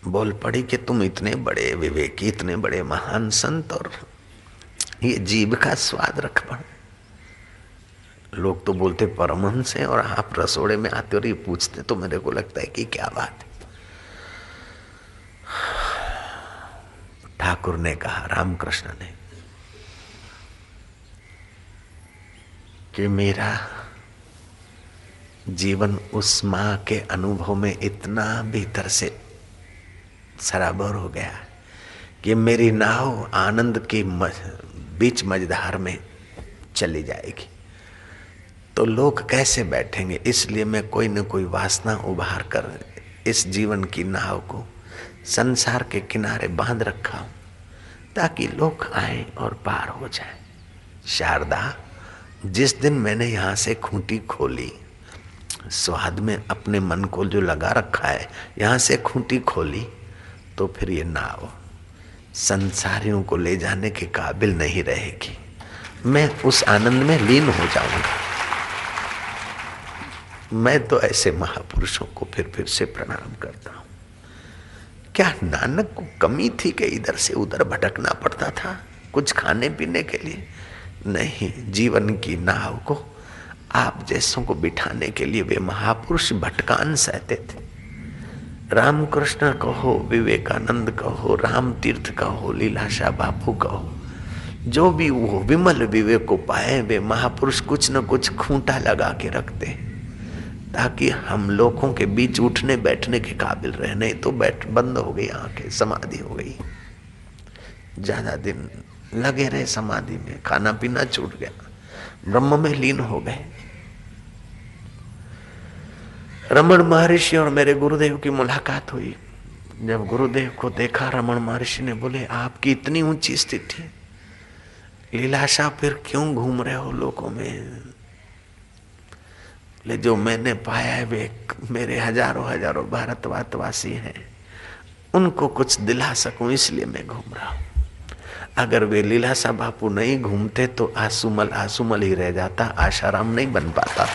बोल पड़ी कि तुम इतने बड़े विवेकी, इतने बड़े महान संत और ये जीभ का स्वाद रख पा। लोग तो बोलते परमहंस हैं और आप रसोड़े में आते और ये पूछते, तो मेरे को लगता है कि क्या बात है। ठाकुर ने कहा, रामकृष्ण ने, कि मेरा जीवन उस माँ के अनुभव में इतना भीतर से सराबोर हो गया कि मेरी नाव आनंद के बीच मझधार में चली जाएगी तो लोग कैसे बैठेंगे। इसलिए मैं कोई न कोई वासना उभार कर इस जीवन की नाव को संसार के किनारे बांध रखा हूँ ताकि लोग आए और पार हो जाए। शारदा, जिस दिन मैंने यहाँ से खूंटी खोली, स्वाद में अपने मन को जो लगा रखा है, यहाँ से खूंटी खोली तो फिर ये नाव संसारियों को ले जाने के काबिल नहीं रहेगी। मैं उस आनंद में लीन हो जाऊंगा। मैं तो ऐसे महापुरुषों को फिर से प्रणाम करता हूँ। क्या नानक को कमी थी कि इधर से उधर भटकना पड़ता था कुछ खाने पीने के लिए? नहीं, जीवन की नाव को आप जैसों को बिठाने के लिए वे महापुरुष भटकान सहते थे। रामकृष्ण कहो, विवेकानंद कहो, राम तीर्थ कहो, लीला शाह बापू कहो, जो भी वो विमल विवेक को पाए, वे महापुरुष कुछ न कुछ खूंटा लगा के रखते हैं ताकि हम लोगों के बीच उठने बैठने के काबिल रहे। नहीं तो बैठ बंद हो गई आंखें, समाधि हो गई, ज्यादा दिन लगे रहे समाधि में, खाना पीना छूट गया, ब्रह्म में लीन हो गए। रमण महर्षि और मेरे गुरुदेव की मुलाकात हुई। जब गुरुदेव को देखा, रमण महर्षि ने बोले, आपकी इतनी ऊंची स्थिति, लीलाशाह फिर क्यों घूम रहे हो लोगों में? ले जो मैंने पाया है वे मेरे हजारों हजारों भारतवासी हैं, उनको कुछ दिला सकूं इसलिए मैं घूम रहा हूं। अगर वे लीला शाह बापू नहीं घूमते तो आसुमल ही रह जाता, आशाराम नहीं बन पाता।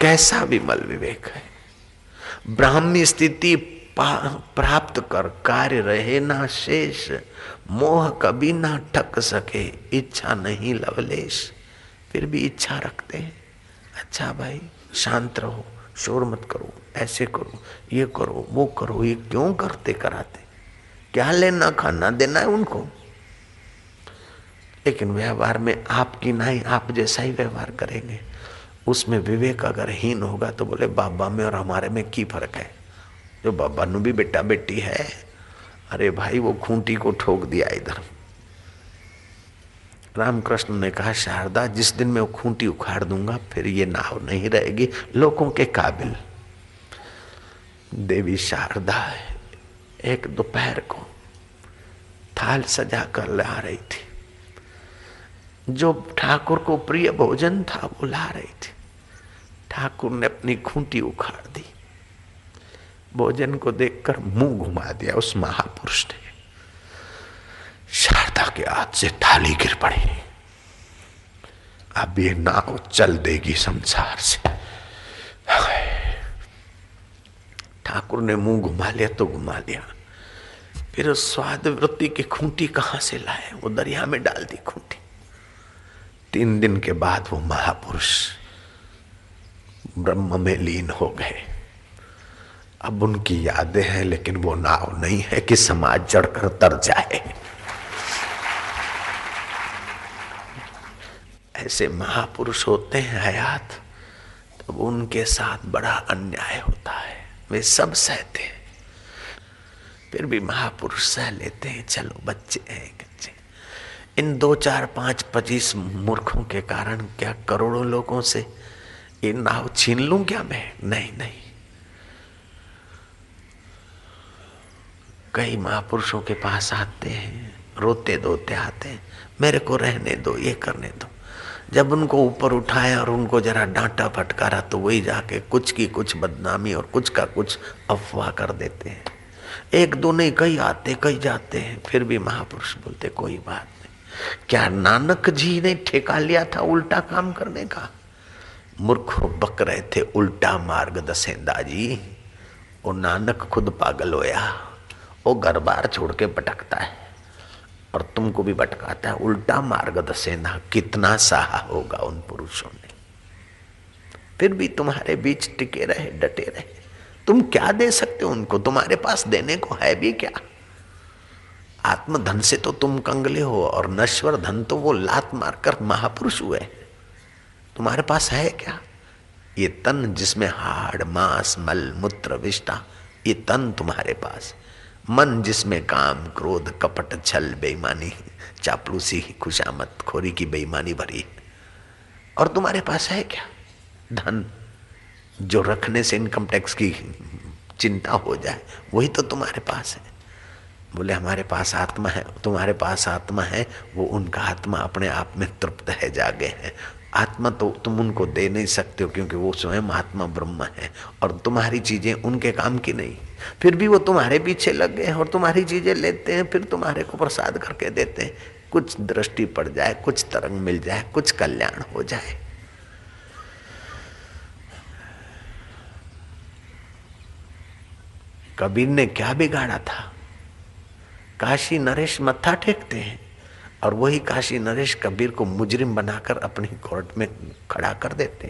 कैसा विमल विवेक है। ब्राह्मी स्थिति प्राप्त कर कार्य रहे ना शेष, मोह कभी ना ठक सके, इच्छा नहीं लवलेश। फिर भी इच्छा रखते हैं, अच्छा भाई शांत रहो, शोर मत करो, ऐसे करो, ये करो, वो करो। ये क्यों करते कराते? क्या लेना खाना देना है उनको? लेकिन व्यवहार में आपकी नहीं, आप जैसा ही व्यवहार करेंगे। उसमें विवेक अगर हीन होगा तो बोले बाबा में और हमारे में की फर्क है, जो बाबा नु भी बेटा बेटी है। अरे भाई वो खूंटी को ठोक दिया इधर, रामकृष्ण ने कहा, शारदा जिस दिन मैं वो खूंटी उखाड़ दूंगा फिर ये नाव नहीं रहेगी लोगों के काबिल। देवी शारदा एक दोपहर को थाल सजा कर ला रही थी, जो ठाकुर को प्रिय भोजन था वो ला रही थी। ठाकुर ने अपनी खूंटी उखाड़ दी, भोजन को देखकर मुंह घुमा दिया उस महापुरुष ने। शारदा के हाथ से थाली गिर पड़ी। अब ये नाव चल देगी संसार से। ठाकुर ने मुंह घुमा लिया तो घुमा लिया, फिर उस स्वाद वृत्ति की खूंटी कहां से लाए, वो दरिया में डाल दी खूंटी। 3 दिन के बाद वो महापुरुष ब्रह्म में लीन हो गए। अब उनकी यादें हैं, लेकिन वो नाव नहीं है कि समाज जड़कर तर जाए। ऐसे महापुरुष होते हैं हयात, तब उनके साथ बड़ा अन्याय होता है। वे सब सहते हैं, फिर भी महापुरुष सह लेते हैं। चलो बच्चे हैं, बच्चे। इन 2, 4, 5, 25 मूर्खों के कारण क्या करोड़ों लोगों से ये नाव छीन लूं क्या मैं? नहीं। कई महापुरुषों के पास आते हैं, रोते धोते आते हैं, मेरे को रहने दो, ये करने दो। जब उनको ऊपर उठाया और उनको जरा डांटा फटकारा तो वही जाके कुछ की कुछ बदनामी और कुछ का कुछ अफवाह कर देते हैं। 1-2 नहीं, कई आते कई जाते हैं, फिर भी महापुरुष बोलते कोई बात नहीं। क्या नानक जी ने ठेका लिया था उल्टा काम करने का? मूर्खों बक रहे थे उल्टा मार्ग दसेंदा जी। वो नानक खुद पागल होया, वो घर बार छोड़ के भटकता है और तुमको भी भटकाता है। उल्टा मार्ग दसेना, कितना साहा होगा उन पुरुषों ने, फिर भी तुम्हारे बीच टिके रहे, डटे रहे। तुम क्या दे सकते हो उनको? तुम्हारे पास देने को है भी क्या? आत्मधन से तो तुम कंगले हो और नश्वर धन तो वो लात मारकर महापुरुष हुए। तुम्हारे पास है क्या? ये तन जिसमें हाड़ मांस मल मूत्र विष्ठा, ये तन तुम्हारे पास। मन जिसमें काम क्रोध कपट छल बेईमानी चापलूसी खुशामत खोरी की बेईमानी भरी, और तुम्हारे पास है क्या? धन जो रखने से इनकम टैक्स की चिंता हो जाए, वही तो तुम्हारे पास है। बोले हमारे पास आत्मा है। तुम्हारे पास आत्मा है, वो उनका आत्मा अपने आप में तृप्त है, जागे हैं। आत्मा तो तुम उनको दे नहीं सकते हो, क्योंकि वो स्वयं आत्मा ब्रह्म है और तुम्हारी चीजें उनके काम की नहीं। फिर भी वो तुम्हारे पीछे लग गए और तुम्हारी चीजें लेते हैं, फिर तुम्हारे को प्रसाद करके देते हैं। कुछ दृष्टि पड़ जाए, कुछ तरंग मिल जाए, कुछ कल्याण हो जाए। कबीर ने क्या बिगाड़ा था? काशी नरेश मत्था टेकते हैं और वही काशी नरेश कबीर को मुजरिम बनाकर अपनी कोर्ट में खड़ा कर देते।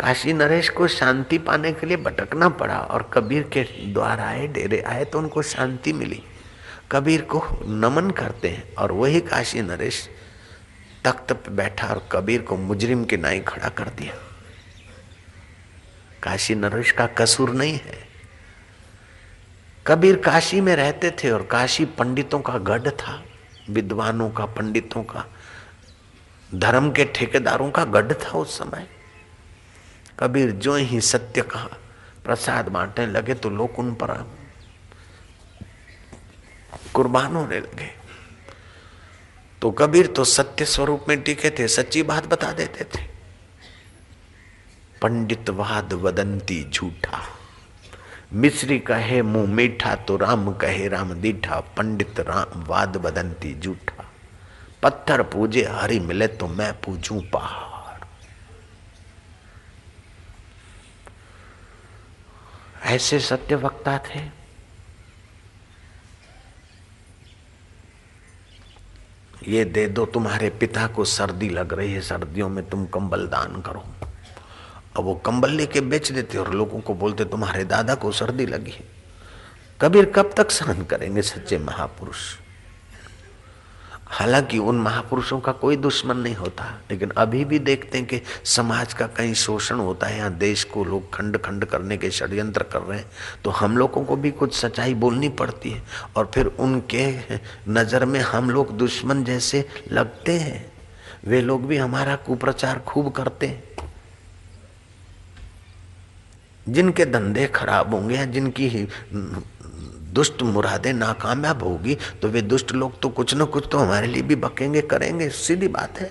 काशी नरेश को शांति पाने के लिए भटकना पड़ा और कबीर के द्वार आए, डेरे आए तो उनको शांति मिली। कबीर को नमन करते हैं और वही काशी नरेश तख्त पर बैठा और कबीर को मुजरिम के नाई खड़ा कर दिया। काशी नरेश का कसूर नहीं है। कबीर काशी में रहते थे और काशी पंडितों का गढ़ था, विद्वानों का, पंडितों का, धर्म के ठेकेदारों का गढ़ था उस समय। कबीर जो ही सत्य का प्रसाद बांटने लगे तो लोग उन पर कुर्बान होने लगे। तो कबीर तो सत्य स्वरूप में टिके थे, सच्ची बात बता देते थे। पंडितवाद वदंती झूठा, मिश्री कहे मुंह मीठा तो राम कहे राम दीठा। पंडित राम वाद बदंती झूठा, पत्थर पूजे हरि मिले तो मैं पूजूं पहाड़। ऐसे सत्य वक्ता थे। ये दे दो, तुम्हारे पिता को सर्दी लग रही है, सर्दियों में तुम कंबल दान करो। अब वो कंबल लेके बेच देते और लोगों को बोलते तुम्हारे दादा को सर्दी लगी है। कबीर कब तक सहन करेंगे सच्चे महापुरुष? हालांकि उन महापुरुषों का कोई दुश्मन नहीं होता, लेकिन अभी भी देखते हैं कि समाज का कहीं शोषण होता है, यहाँ देश को लोग खंड खंड करने के षड्यंत्र कर रहे हैं, तो हम लोगों को भी कुछ सच्चाई बोलनी पड़ती है और फिर उनके नज़र में हम लोग दुश्मन जैसे लगते हैं। वे लोग भी हमारा कुप्रचार खूब करते हैं। जिनके धंधे खराब होंगे या जिनकी दुष्ट मुरादें नाकामयाब होगी तो वे दुष्ट लोग तो कुछ न कुछ तो हमारे लिए भी बकेंगे, करेंगे, सीधी बात है।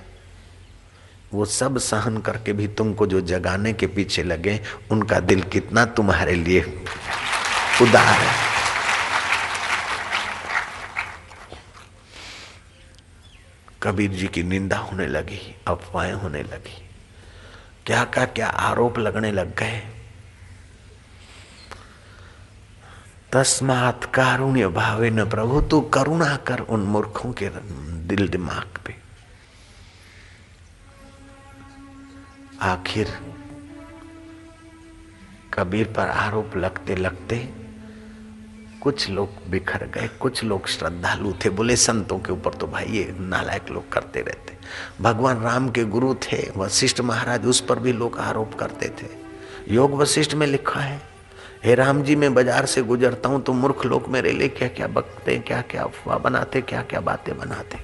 वो सब सहन करके भी तुमको जो जगाने के पीछे लगे, उनका दिल कितना तुम्हारे लिए उदार है। कबीर जी की निंदा होने लगी, अफवाहें होने लगी, क्या क्या क्या आरोप लगने लग गए। तस्मात् कारुण्य भावेन प्रभु, तू करुणा कर उन मूर्खों के दिल दिमाग पे। आखिर कबीर पर आरोप लगते लगते कुछ लोग बिखर गए। कुछ लोग श्रद्धालु थे, बोले संतों के ऊपर तो भाई ये नालायक लोग करते रहते। भगवान राम के गुरु थे वशिष्ठ महाराज, उस पर भी लोग आरोप करते थे। योग वशिष्ठ में लिखा है, हे राम जी मैं बाजार से गुजरता हूँ तो मूर्ख लोग मेरे लिए क्या क्या बकते, क्या क्या अफवाह बनाते, क्या क्या बातें बनाते,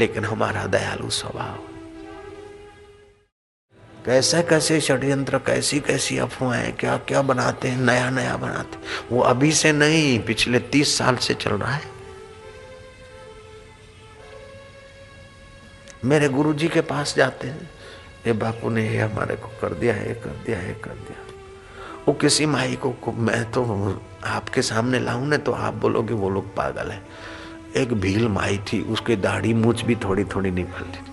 लेकिन हमारा दयालु स्वभाव, कैसे कैसे षड्यंत्र, कैसी कैसी अफवाहें, क्या क्या बनाते हैं, नया नया बनाते। वो अभी से नहीं, पिछले 30 साल से चल रहा है। मेरे गुरु जी के पास जाते हैं, ये बापू ने ये हमारे को कर दिया, ये कर दिया, ये कर दिया। वो किसी माई को मैं तो आपके सामने लाऊं ना तो आप बोलोगे वो लोग पागल है। एक भील माई थी, उसके दाढ़ी मूछ भी थोड़ी थोड़ी निकल रही थी,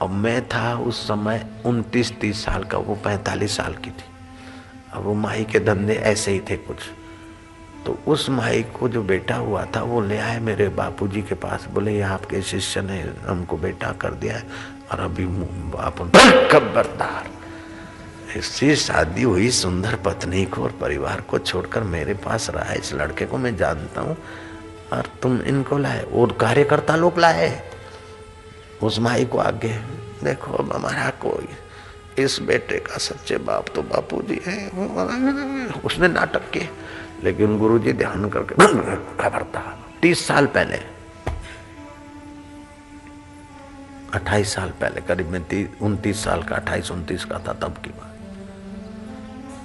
और मैं था उस समय 29-30 साल का, वो 45 साल की थी। अब वो माई के धंधे ऐसे ही थे कुछ। तो उस माई को जो बेटा हुआ था वो ले आए मेरे बापूजी के पास, बोले ये आपके शिष्य ने हमको बेटा कर दिया है और अभी अपन खबरदार, इससे शादी हुई सुंदर पत्नी को और परिवार को छोड़कर मेरे पास रहा इस लड़के को मैं जानता हूँ, और तुम इनको लाए। और कार्यकर्ता लोग लाए उस माई को आगे, देखो अब हमारा कोई इस बेटे का सच्चे बाप तो बापूजी है। उसने नाटक किए, लेकिन गुरुजी ध्यान करके खबरदार। 30 साल पहले, 28 साल पहले, करीब मैं 29 साल का, 28-29 का था तब की बात।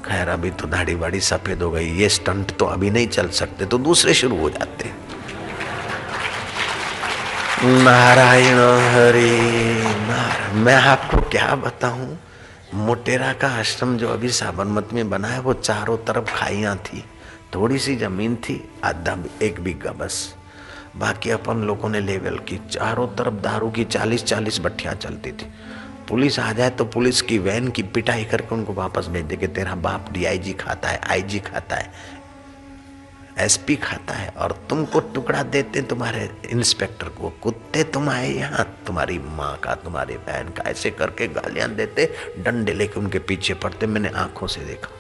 खैर अभी तो दाढ़ी बाड़ी सफेद हो गई, ये स्टंट तो अभी नहीं चल सकते तो दूसरे शुरू हो जाते। नारायण हरि नारायण। मैं आपको क्या बताऊं, मोटेरा का आश्रम जो अभी साबरमती में बना है, वो चारों तरफ खाइयां थी, थोड़ी सी जमीन थी, आधा 1 बीघा बस, बाकी अपन लोगों ने लेवल की। चारों तरफ दारू की 40-40 भट्टियाँ चलती थी। पुलिस आ जाए तो पुलिस की वैन की पिटाई करके उनको वापस भेज दे के तेरा बाप डीआईजी खाता है, आईजी खाता है, एसपी खाता है, और तुमको टुकड़ा देते तुम्हारे इंस्पेक्टर को। कुत्ते तुम आए यहाँ, तुम्हारी माँ का, तुम्हारी बहन का, ऐसे करके गालियाँ देते, डंडे लेके उनके पीछे पड़ते। मैंने आँखों से देखा।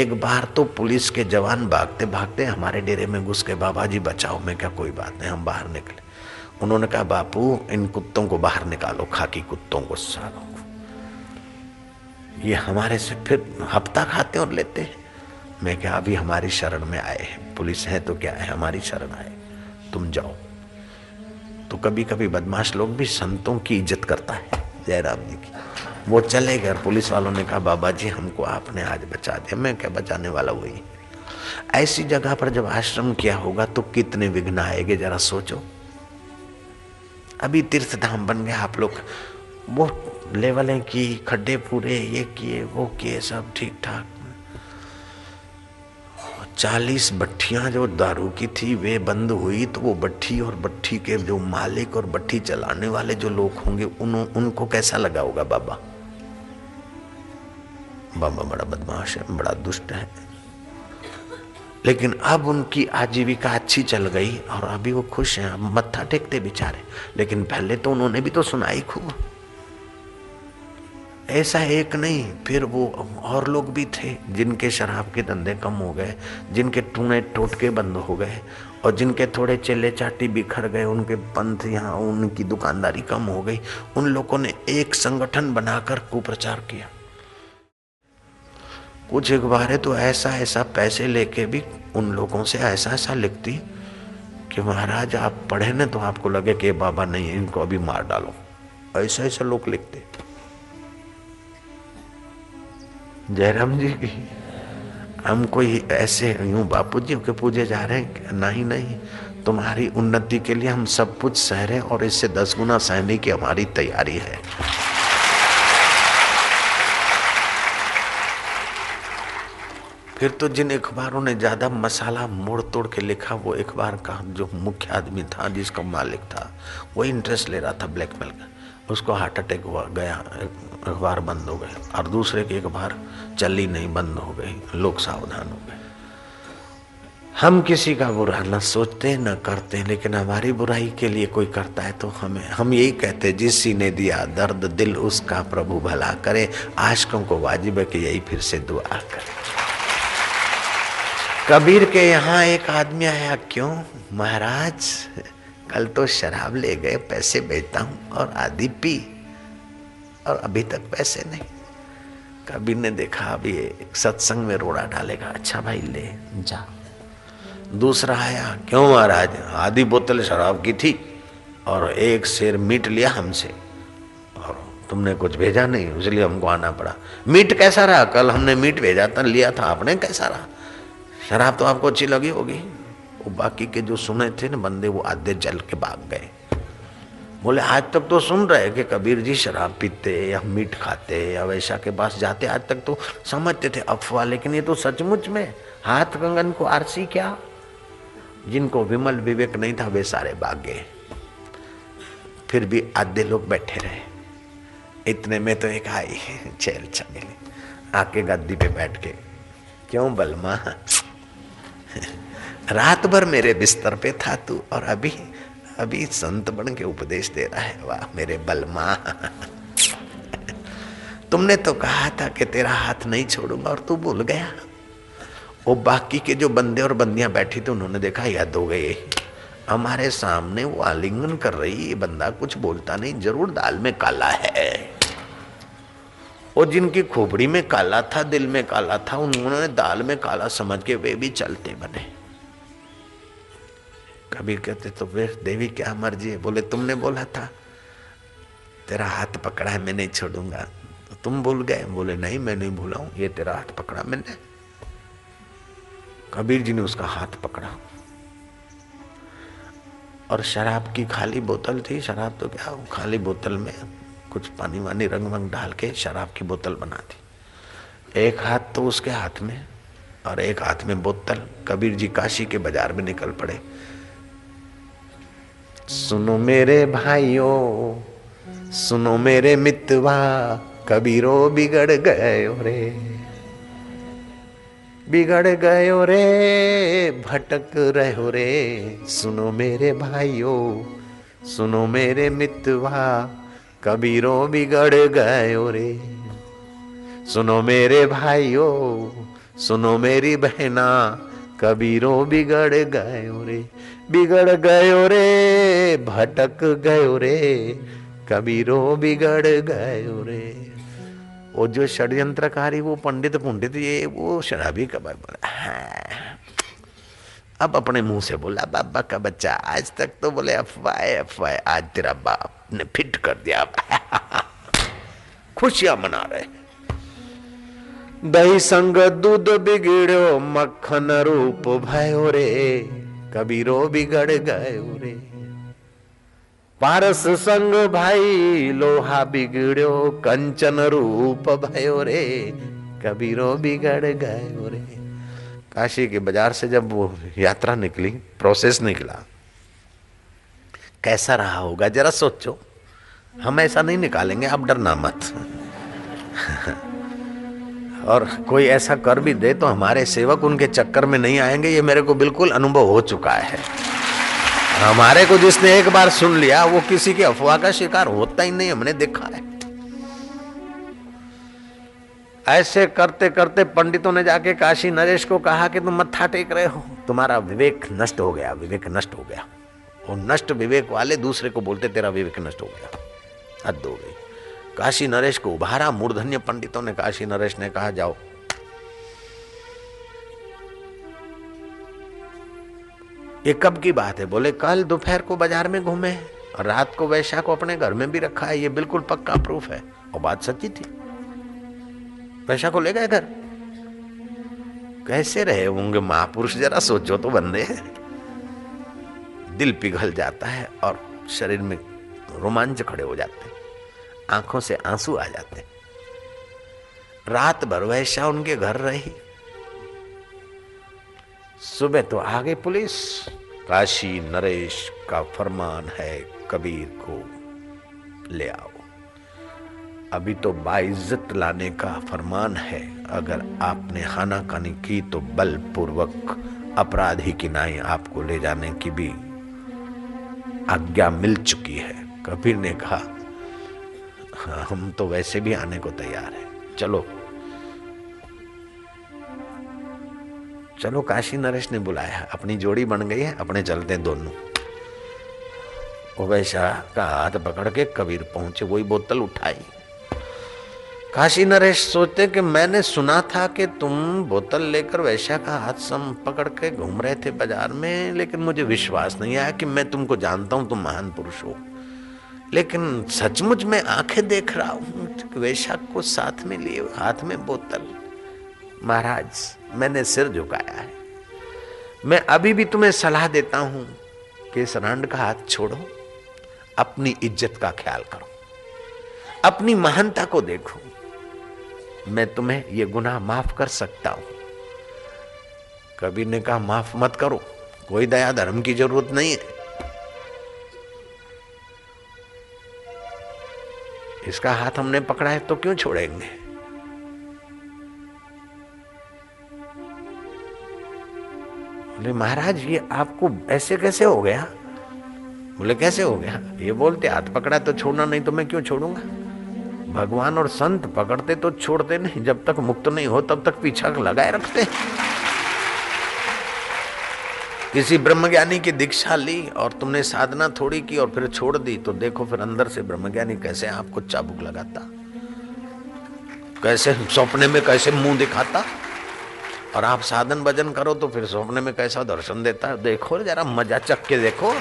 एक बार तो पुलिस के जवान भागते भागते हमारे डेरे में घुस के, बाबा जी बचाओ। मैं क्या कोई बात नहीं, हम बाहर निकले। उन्होंने कहा बापू इन कुत्तों को बाहर निकालो, खाकी कुत्तों को, सालों को, ये हमारे से फिर हफ्ता खाते और लेते। मैं क्या अभी हमारी शरण में आए हैं, पुलिस है तो क्या है, हमारी शरण आए, तुम जाओ। तो कभी कभी बदमाश लोग भी संतों की इज्जत करता है, जयराम जी की। वो चले गए, पुलिस वालों ने कहा बाबा जी हमको आपने आज बचा दिया। मैं क्या बचाने वाला वही। ऐसी जगह पर जब आश्रम किया होगा तो कितने विघ्न आएंगे, जरा सोचो। अभी तीर्थ धाम बन गया, आप लोग वो लेवलें की, खड्डे पूरे, ये किए, वो किए, सब ठीक ठाक। 40 भट्टियाँ जो दारू की थी वे बंद हुई, तो वो भट्टी और भट्टी के जो मालिक और भट्टी चलाने वाले जो लोग होंगे उनको कैसा लगा होगा, बाबा बाबा बड़ा बदमाश है, बड़ा दुष्ट है। लेकिन अब उनकी आजीविका अच्छी चल गई और अभी वो खुश हैं, अब मत्था टेकते बेचारे। लेकिन पहले तो उन्होंने भी तो सुनाई खूब। ऐसा एक नहीं, फिर वो और लोग भी थे जिनके शराब के धंधे कम हो गए, जिनके टूने टोटके बंद हो गए और जिनके थोड़े चेले चाटी बिखर गए, उनके पंथ यहाँ उनकी दुकानदारी कम हो गई। उन लोगों ने एक संगठन बनाकर कुप्रचार किया। कुछ अखबारें तो ऐसा ऐसा पैसे लेके भी उन लोगों से ऐसा ऐसा लिखती कि महाराज आप पढ़े ना तो आपको लगे कि बाबा नहीं इनको अभी मार डालो, ऐसा ऐसा लोग लिखते। जयराम जी की हम कोई ऐसे यूं बापू जी के पूजे जा रहे हैं? नहीं, तुम्हारी उन्नति के लिए हम सब कुछ सह रहे हैं और इससे 10 गुना सहने की हमारी तैयारी है। फिर तो जिन अखबारों ने ज़्यादा मसाला मोड़ तोड़ के लिखा, वो अखबार का जो मुख्य आदमी था जिसका मालिक था वो इंटरेस्ट ले रहा था ब्लैकमेल का, उसको हार्ट अटैक हुआ, गया, अखबार बंद हो गए और दूसरे के अखबार चली नहीं, बंद हो गई, लोग सावधान हो गए। हम किसी का बुरा ना सोचते ना करते, लेकिन हमारी बुराई के लिए कोई करता है तो हमें हम यही कहते जिस सीने दिया दर्द दिल उसका प्रभु भला करे। आशिकों को वाजिब है कि यही फिर से दुआ करे। कबीर के यहाँ एक आदमी आया, क्यों महाराज कल तो शराब ले गए, पैसे बेचता हूँ और आधी पी और अभी तक पैसे नहीं। कबीर ने देखा अब ये सत्संग में रोड़ा डालेगा, अच्छा भाई ले जा। दूसरा आया, क्यों महाराज आधी बोतल शराब की थी और एक शेर मीट लिया हमसे और तुमने कुछ भेजा नहीं, इसलिए हमको आना पड़ा। मीट कैसा रहा? कल हमने मीट भेजा था, लिया था आपने, कैसा रहा? शराब तो आपको अच्छी लगी होगी। वो बाकी के जो सुने थे ना बंदे वो आधे जल के भाग गए, बोले आज तक तो सुन रहे कि कबीर जी शराब पीते या मीट खाते या वैशा के पास जाते, आज तक तो समझते थे अफवाह, लेकिन ये तो सचमुच में हाथ कंगन को आरसी क्या। जिनको विमल विवेक नहीं था वे सारे भाग गए, फिर भी आधे लोग बैठे रहे। इतने में तो एक आई चेल चमेली आके गद्दी पे बैठ के, क्यों बलमा रात भर मेरे बिस्तर पे था तू और अभी अभी संत बन के उपदेश दे रहा है, वाह मेरे बलमा। तुमने तो कहा था कि तेरा हाथ नहीं छोड़ूंगा और तू भूल गया। वो बाकी के जो बंदे और बंदियां बैठी थी उन्होंने देखा याद हो गए, हमारे सामने वो आलिंगन कर रही, ये बंदा कुछ बोलता नहीं, जरूर दाल में काला है। और जिनकी खोपड़ी में काला था, दिल में काला था, उन्होंने दाल में काला समझ के वे भी चलते बने। कबीर कहते तो फिर देवी क्या मर्जी है? बोले तुमने बोला था तेरा हाथ पकड़ा है मैं नहीं छोड़ूंगा, तो तुम भूल गए। बोले नहीं मैं नहीं भूला हूं, ये तेरा हाथ पकड़ा मैंने। कबीर जी ने उसका हाथ पकड़ा और शराब की खाली बोतल थी, शराब तो क्या खाली बोतल में कुछ पानी वानी रंग वंग डाल के शराब की बोतल बना दी। एक हाथ तो उसके हाथ में और एक हाथ में बोतल। कबीर जी काशी के बाजार में निकल पड़े। सुनो मेरे भाइयों, सुनो मेरे मितवा, कबीरो बिगड़ गयो रे, बिगड़ गयो रे, भटक रहो रे। सुनो मेरे भाइयों, सुनो मेरे मितवा, कबीरों बिगड़ गयो रे। सुनो मेरे भाइयों, सुनो मेरी बहना, कबीरों बिगड़ गयो रे, बिगड़ गयो रे, भटक गयो रे, कबीरों बिगड़ गयो रे। वो जो षड्यंत्रकारी वो पंडित पुंडित ये वो शराबी कबार बोला, अब अपने मुंह से बोला बाबा का बच्चा, आज तक तो बोले अफवाह अफवाह, आज तेरा बाप ने फिट कर दिया। खुशियां मना रहे। दही संग दूध बिगड़ो, मक्खन रूप भयो रे, कबीरो बिगड़ गयो रे। पारस संग भाई लोहा बिगड़ो, कंचन रूप भयो रे, कबीरो बिगड़ गयो रे। काशी के बाजार से जब वो यात्रा निकली, प्रोसेस निकला, कैसा रहा होगा जरा सोचो। हम ऐसा नहीं निकालेंगे, आप डरना मत। और कोई ऐसा कर भी दे तो हमारे सेवक उनके चक्कर में नहीं आएंगे, ये मेरे को बिल्कुल अनुभव हो चुका है। हमारे को जिसने एक बार सुन लिया वो किसी के अफवाह का शिकार होता ही नहीं, हमने देखा है। ऐसे करते करते पंडितों ने जाके काशी नरेश को कहा कि तुम मत्था टेक रहे हो, तुम्हारा विवेक नष्ट हो गया, विवेक नष्ट हो गया। और नष्ट विवेक वाले दूसरे को बोलते तेरा विवेक नष्ट हो गया, हद हो गई। काशी नरेश को उभारा मूर्धन्य पंडितों ने। काशी नरेश ने कहा जाओ ये कब की बात है? बोले कल दोपहर को बाजार में घूमे, रात को वैश्या को अपने घर में भी रखा है, ये बिल्कुल पक्का प्रूफ है। और बात सच्ची थी, वैश्या को ले गए घर। कैसे रहे होंगे महापुरुष, जरा सोचो तो बंदे। दिल पिघल जाता है और शरीर में रोमांच खड़े हो जाते, आंखों से आंसू आ जाते। रात भर वैश्या उनके घर रही, सुबह तो आ गई पुलिस। काशी नरेश का फरमान है कबीर को ले आओ, अभी तो बाइज्जत लाने का फरमान है, अगर आपने हानाकानी की तो बलपूर्वक अपराधी की नाई आपको ले जाने की भी आज्ञा मिल चुकी है। कबीर ने कहा हाँ, हम तो वैसे भी आने को तैयार हैं, चलो चलो। काशी नरेश ने बुलाया, अपनी जोड़ी बन गई है, अपने चलते दोनों। वैश्या का हाथ पकड़ के कबीर पहुंचे, वही बोतल उठाई। काशी नरेश सोचते कि मैंने सुना था कि तुम बोतल लेकर वैश्या का हाथ सम पकड़ के घूम रहे थे बाजार में, लेकिन मुझे विश्वास नहीं आया कि मैं तुमको जानता हूं, तुम महान पुरुष हो। लेकिन सचमुच मैं आंखें देख रहा हूं, वैश्या को साथ में लिए, हाथ में बोतल। महाराज मैंने सिर झुकाया है, मैं अभी भी तुम्हें सलाह देता हूं कि सरांड का हाथ छोड़ो, अपनी इज्जत का ख्याल करो, अपनी महानता को देखो। मैं तुम्हें यह गुनाह माफ कर सकता हूं। कबीर ने कहा माफ मत करो, कोई दया धर्म की जरूरत नहीं है। इसका हाथ हमने पकड़ा है तो क्यों छोड़ेंगे? बोले महाराज ये आपको ऐसे कैसे हो गया? बोले कैसे हो गया? ये बोलते हाथ पकड़ा तो छोड़ना, नहीं तो मैं क्यों छोड़ूंगा? भगवान और संत पकड़ते तो छोड़ते नहीं, जब तक मुक्त नहीं हो तब तक पीछा लगाए रखते। किसी ब्रह्मज्ञानी की दीक्षा ली और तुमने साधना थोड़ी की और फिर छोड़ दी तो देखो फिर अंदर से ब्रह्मज्ञानी कैसे आपको चाबुक लगाता, कैसे सपने में कैसे मुंह दिखाता, और आप साधन भजन करो तो फिर सपने में कैसा दर्शन देता है। देखो जरा मजा चख के देखो।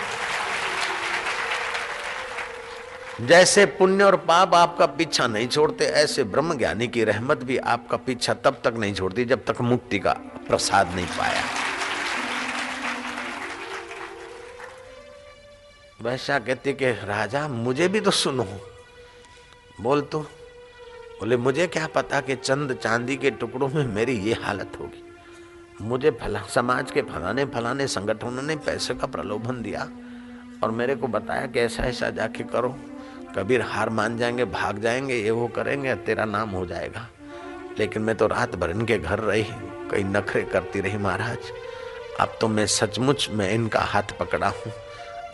जैसे पुण्य और पाप आपका पीछा नहीं छोड़ते, ऐसे ब्रह्म ज्ञानी की रहमत भी आपका पीछा तब तक नहीं छोड़ती जब तक मुक्ति का प्रसाद नहीं पाया। वैश्या कहती कि राजा मुझे भी तो सुनो। बोल तो। बोले मुझे क्या पता कि चंद चांदी के टुकड़ों में मेरी ये हालत होगी। मुझे समाज के फलाने संगठनों ने पैसे का प्रलोभन दिया और मेरे को बताया कि ऐसा ऐसा जाके करो, कबीर हार मान जाएंगे, भाग जाएंगे, ये वो करेंगे, तेरा नाम हो जाएगा। लेकिन मैं तो रात भर इनके घर रही, कई नखरे करती रही। महाराज अब तो मैं सचमुच में इनका हाथ पकड़ा हूँ,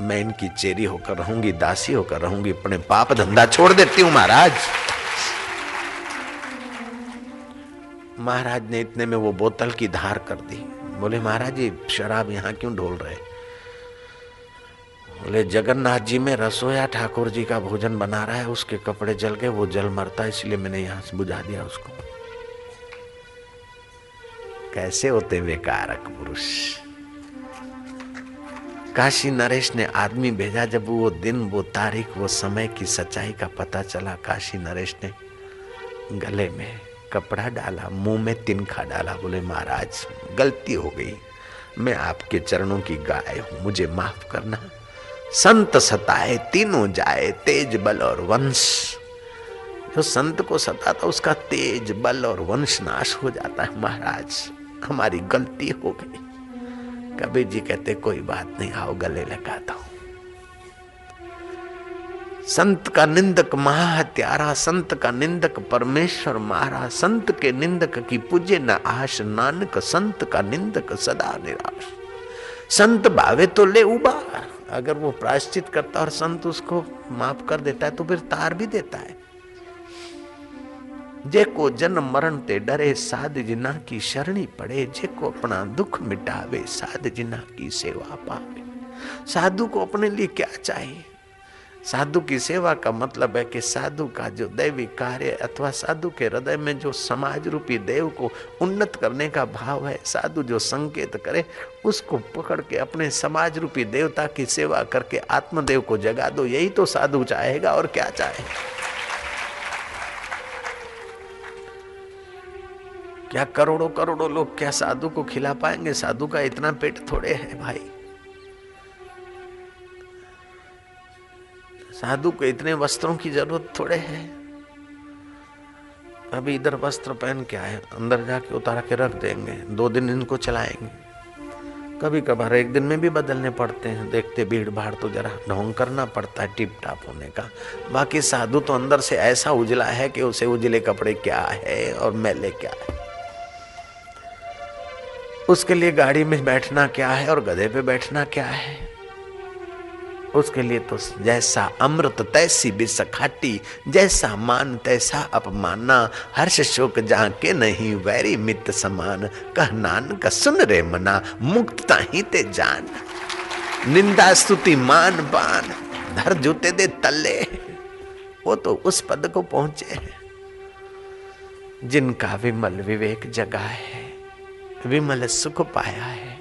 मैं इनकी चेरी होकर रहूँगी, दासी होकर रहूँगी, अपने पाप धंधा छोड़ देती हूँ महाराज। महाराज ने इतने में वो बोतल की धार कर दी। बोले महाराज ये शराब यहाँ क्यों ढोल रहे? बोले जगन्नाथ जी में रसोया ठाकुर जी का भोजन बना रहा है, उसके कपड़े जल गए, वो जल मरता, इसलिए मैंने यहाँ से बुझा दिया उसको। कैसे होते बेकारक पुरुष। काशी नरेश ने आदमी भेजा, जब वो दिन वो तारीख वो समय की सच्चाई का पता चला, काशी नरेश ने गले में कपड़ा डाला, मुंह में तिनखा डाला। बोले महाराज गलती हो गई, मैं आपके चरणों की गाय हूँ, मुझे माफ करना। संत सताए तीनों जाए, तेज बल और वंश। जो संत को सताता उसका तेज बल और वंश नाश हो जाता है। महाराज हमारी गलती हो गई। कबीर जी कहते कोई बात नहीं, आओ गले लगाता हूँ। संत का निंदक महाहत्यारा, संत का निंदक परमेश्वर मारा, संत के निंदक की पूजे न आश, नानक संत का निंदक सदा निराश। संत भावे तो ले उबार, अगर वो प्रायश्चित करता और संत उसको माफ कर देता है तो फिर तार भी देता है। जेको जन्म मरण ते डरे साध जिना की शरणी पड़े, जेको अपना दुख मिटावे साध जिना की सेवा पावे। साधु को अपने लिए क्या चाहिए? साधु की सेवा का मतलब है कि साधु का जो दैवी कार्य अथवा साधु के हृदय में जो समाज रूपी देव को उन्नत करने का भाव है, साधु जो संकेत करे उसको पकड़ के अपने समाज रूपी देवता की सेवा करके आत्मदेव को जगा दो। यही तो साधु चाहेगा और क्या चाहेगा? क्या करोड़ों करोड़ों लोग क्या साधु को खिला पाएंगे? साधु का इतना पेट थोड़े है भाई। साधु को इतने वस्त्रों की जरूरत थोड़े है। अभी इधर वस्त्र पहन के आए, अंदर जाके उतार के रख देंगे, 2 दिन इनको चलाएंगे। कभी कभार 1 दिन में भी बदलने पड़ते हैं। देखते भीड़ भाड़ तो जरा ढोंग करना पड़ता है टिप टाप होने का। बाकी साधु तो अंदर से ऐसा उजला है कि उसे उजले कपड़े क्या है और मैले क्या है। उसके लिए गाड़ी में बैठना क्या है और गधे पे बैठना क्या है। उसके लिए तो जैसा अमृत तैसी बिसखाटी, जैसा मान तैसा अपमाना, हर्ष शोक जाके नहीं वैरी मित समान, कह नानक सुन रे मना, मुक्त ताही ते जान, निंदा स्तुति मान बान, धर जूते दे तले। वो तो उस पद को पहुंचे हैं जिनका विमल विवेक जगा है, विमल सुख पाया है।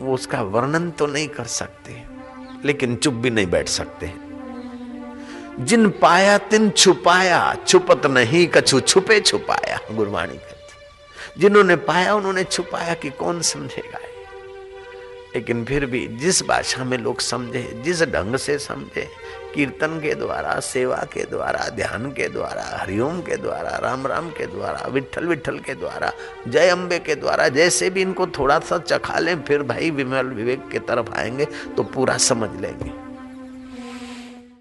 वो उसका वर्णन तो नहीं कर सकते, लेकिन चुप भी नहीं बैठ सकते। जिन पाया तिन छुपाया, छुपत नहीं कछु छुपे छुपाया, गुरबाणी कहती। जिन्होंने पाया उन्होंने छुपाया कि कौन समझेगा। लेकिन फिर भी जिस भाषा में लोग समझे, जिस ढंग से समझे, कीर्तन के द्वारा, सेवा के द्वारा, ध्यान के द्वारा, हरिओम के द्वारा, राम राम के द्वारा, विठल विठल के द्वारा, जय अम्बे के द्वारा, जैसे भी इनको थोड़ा सा चखा लें, फिर भाई विमल विवेक की तरफ आएंगे तो पूरा समझ लेंगे।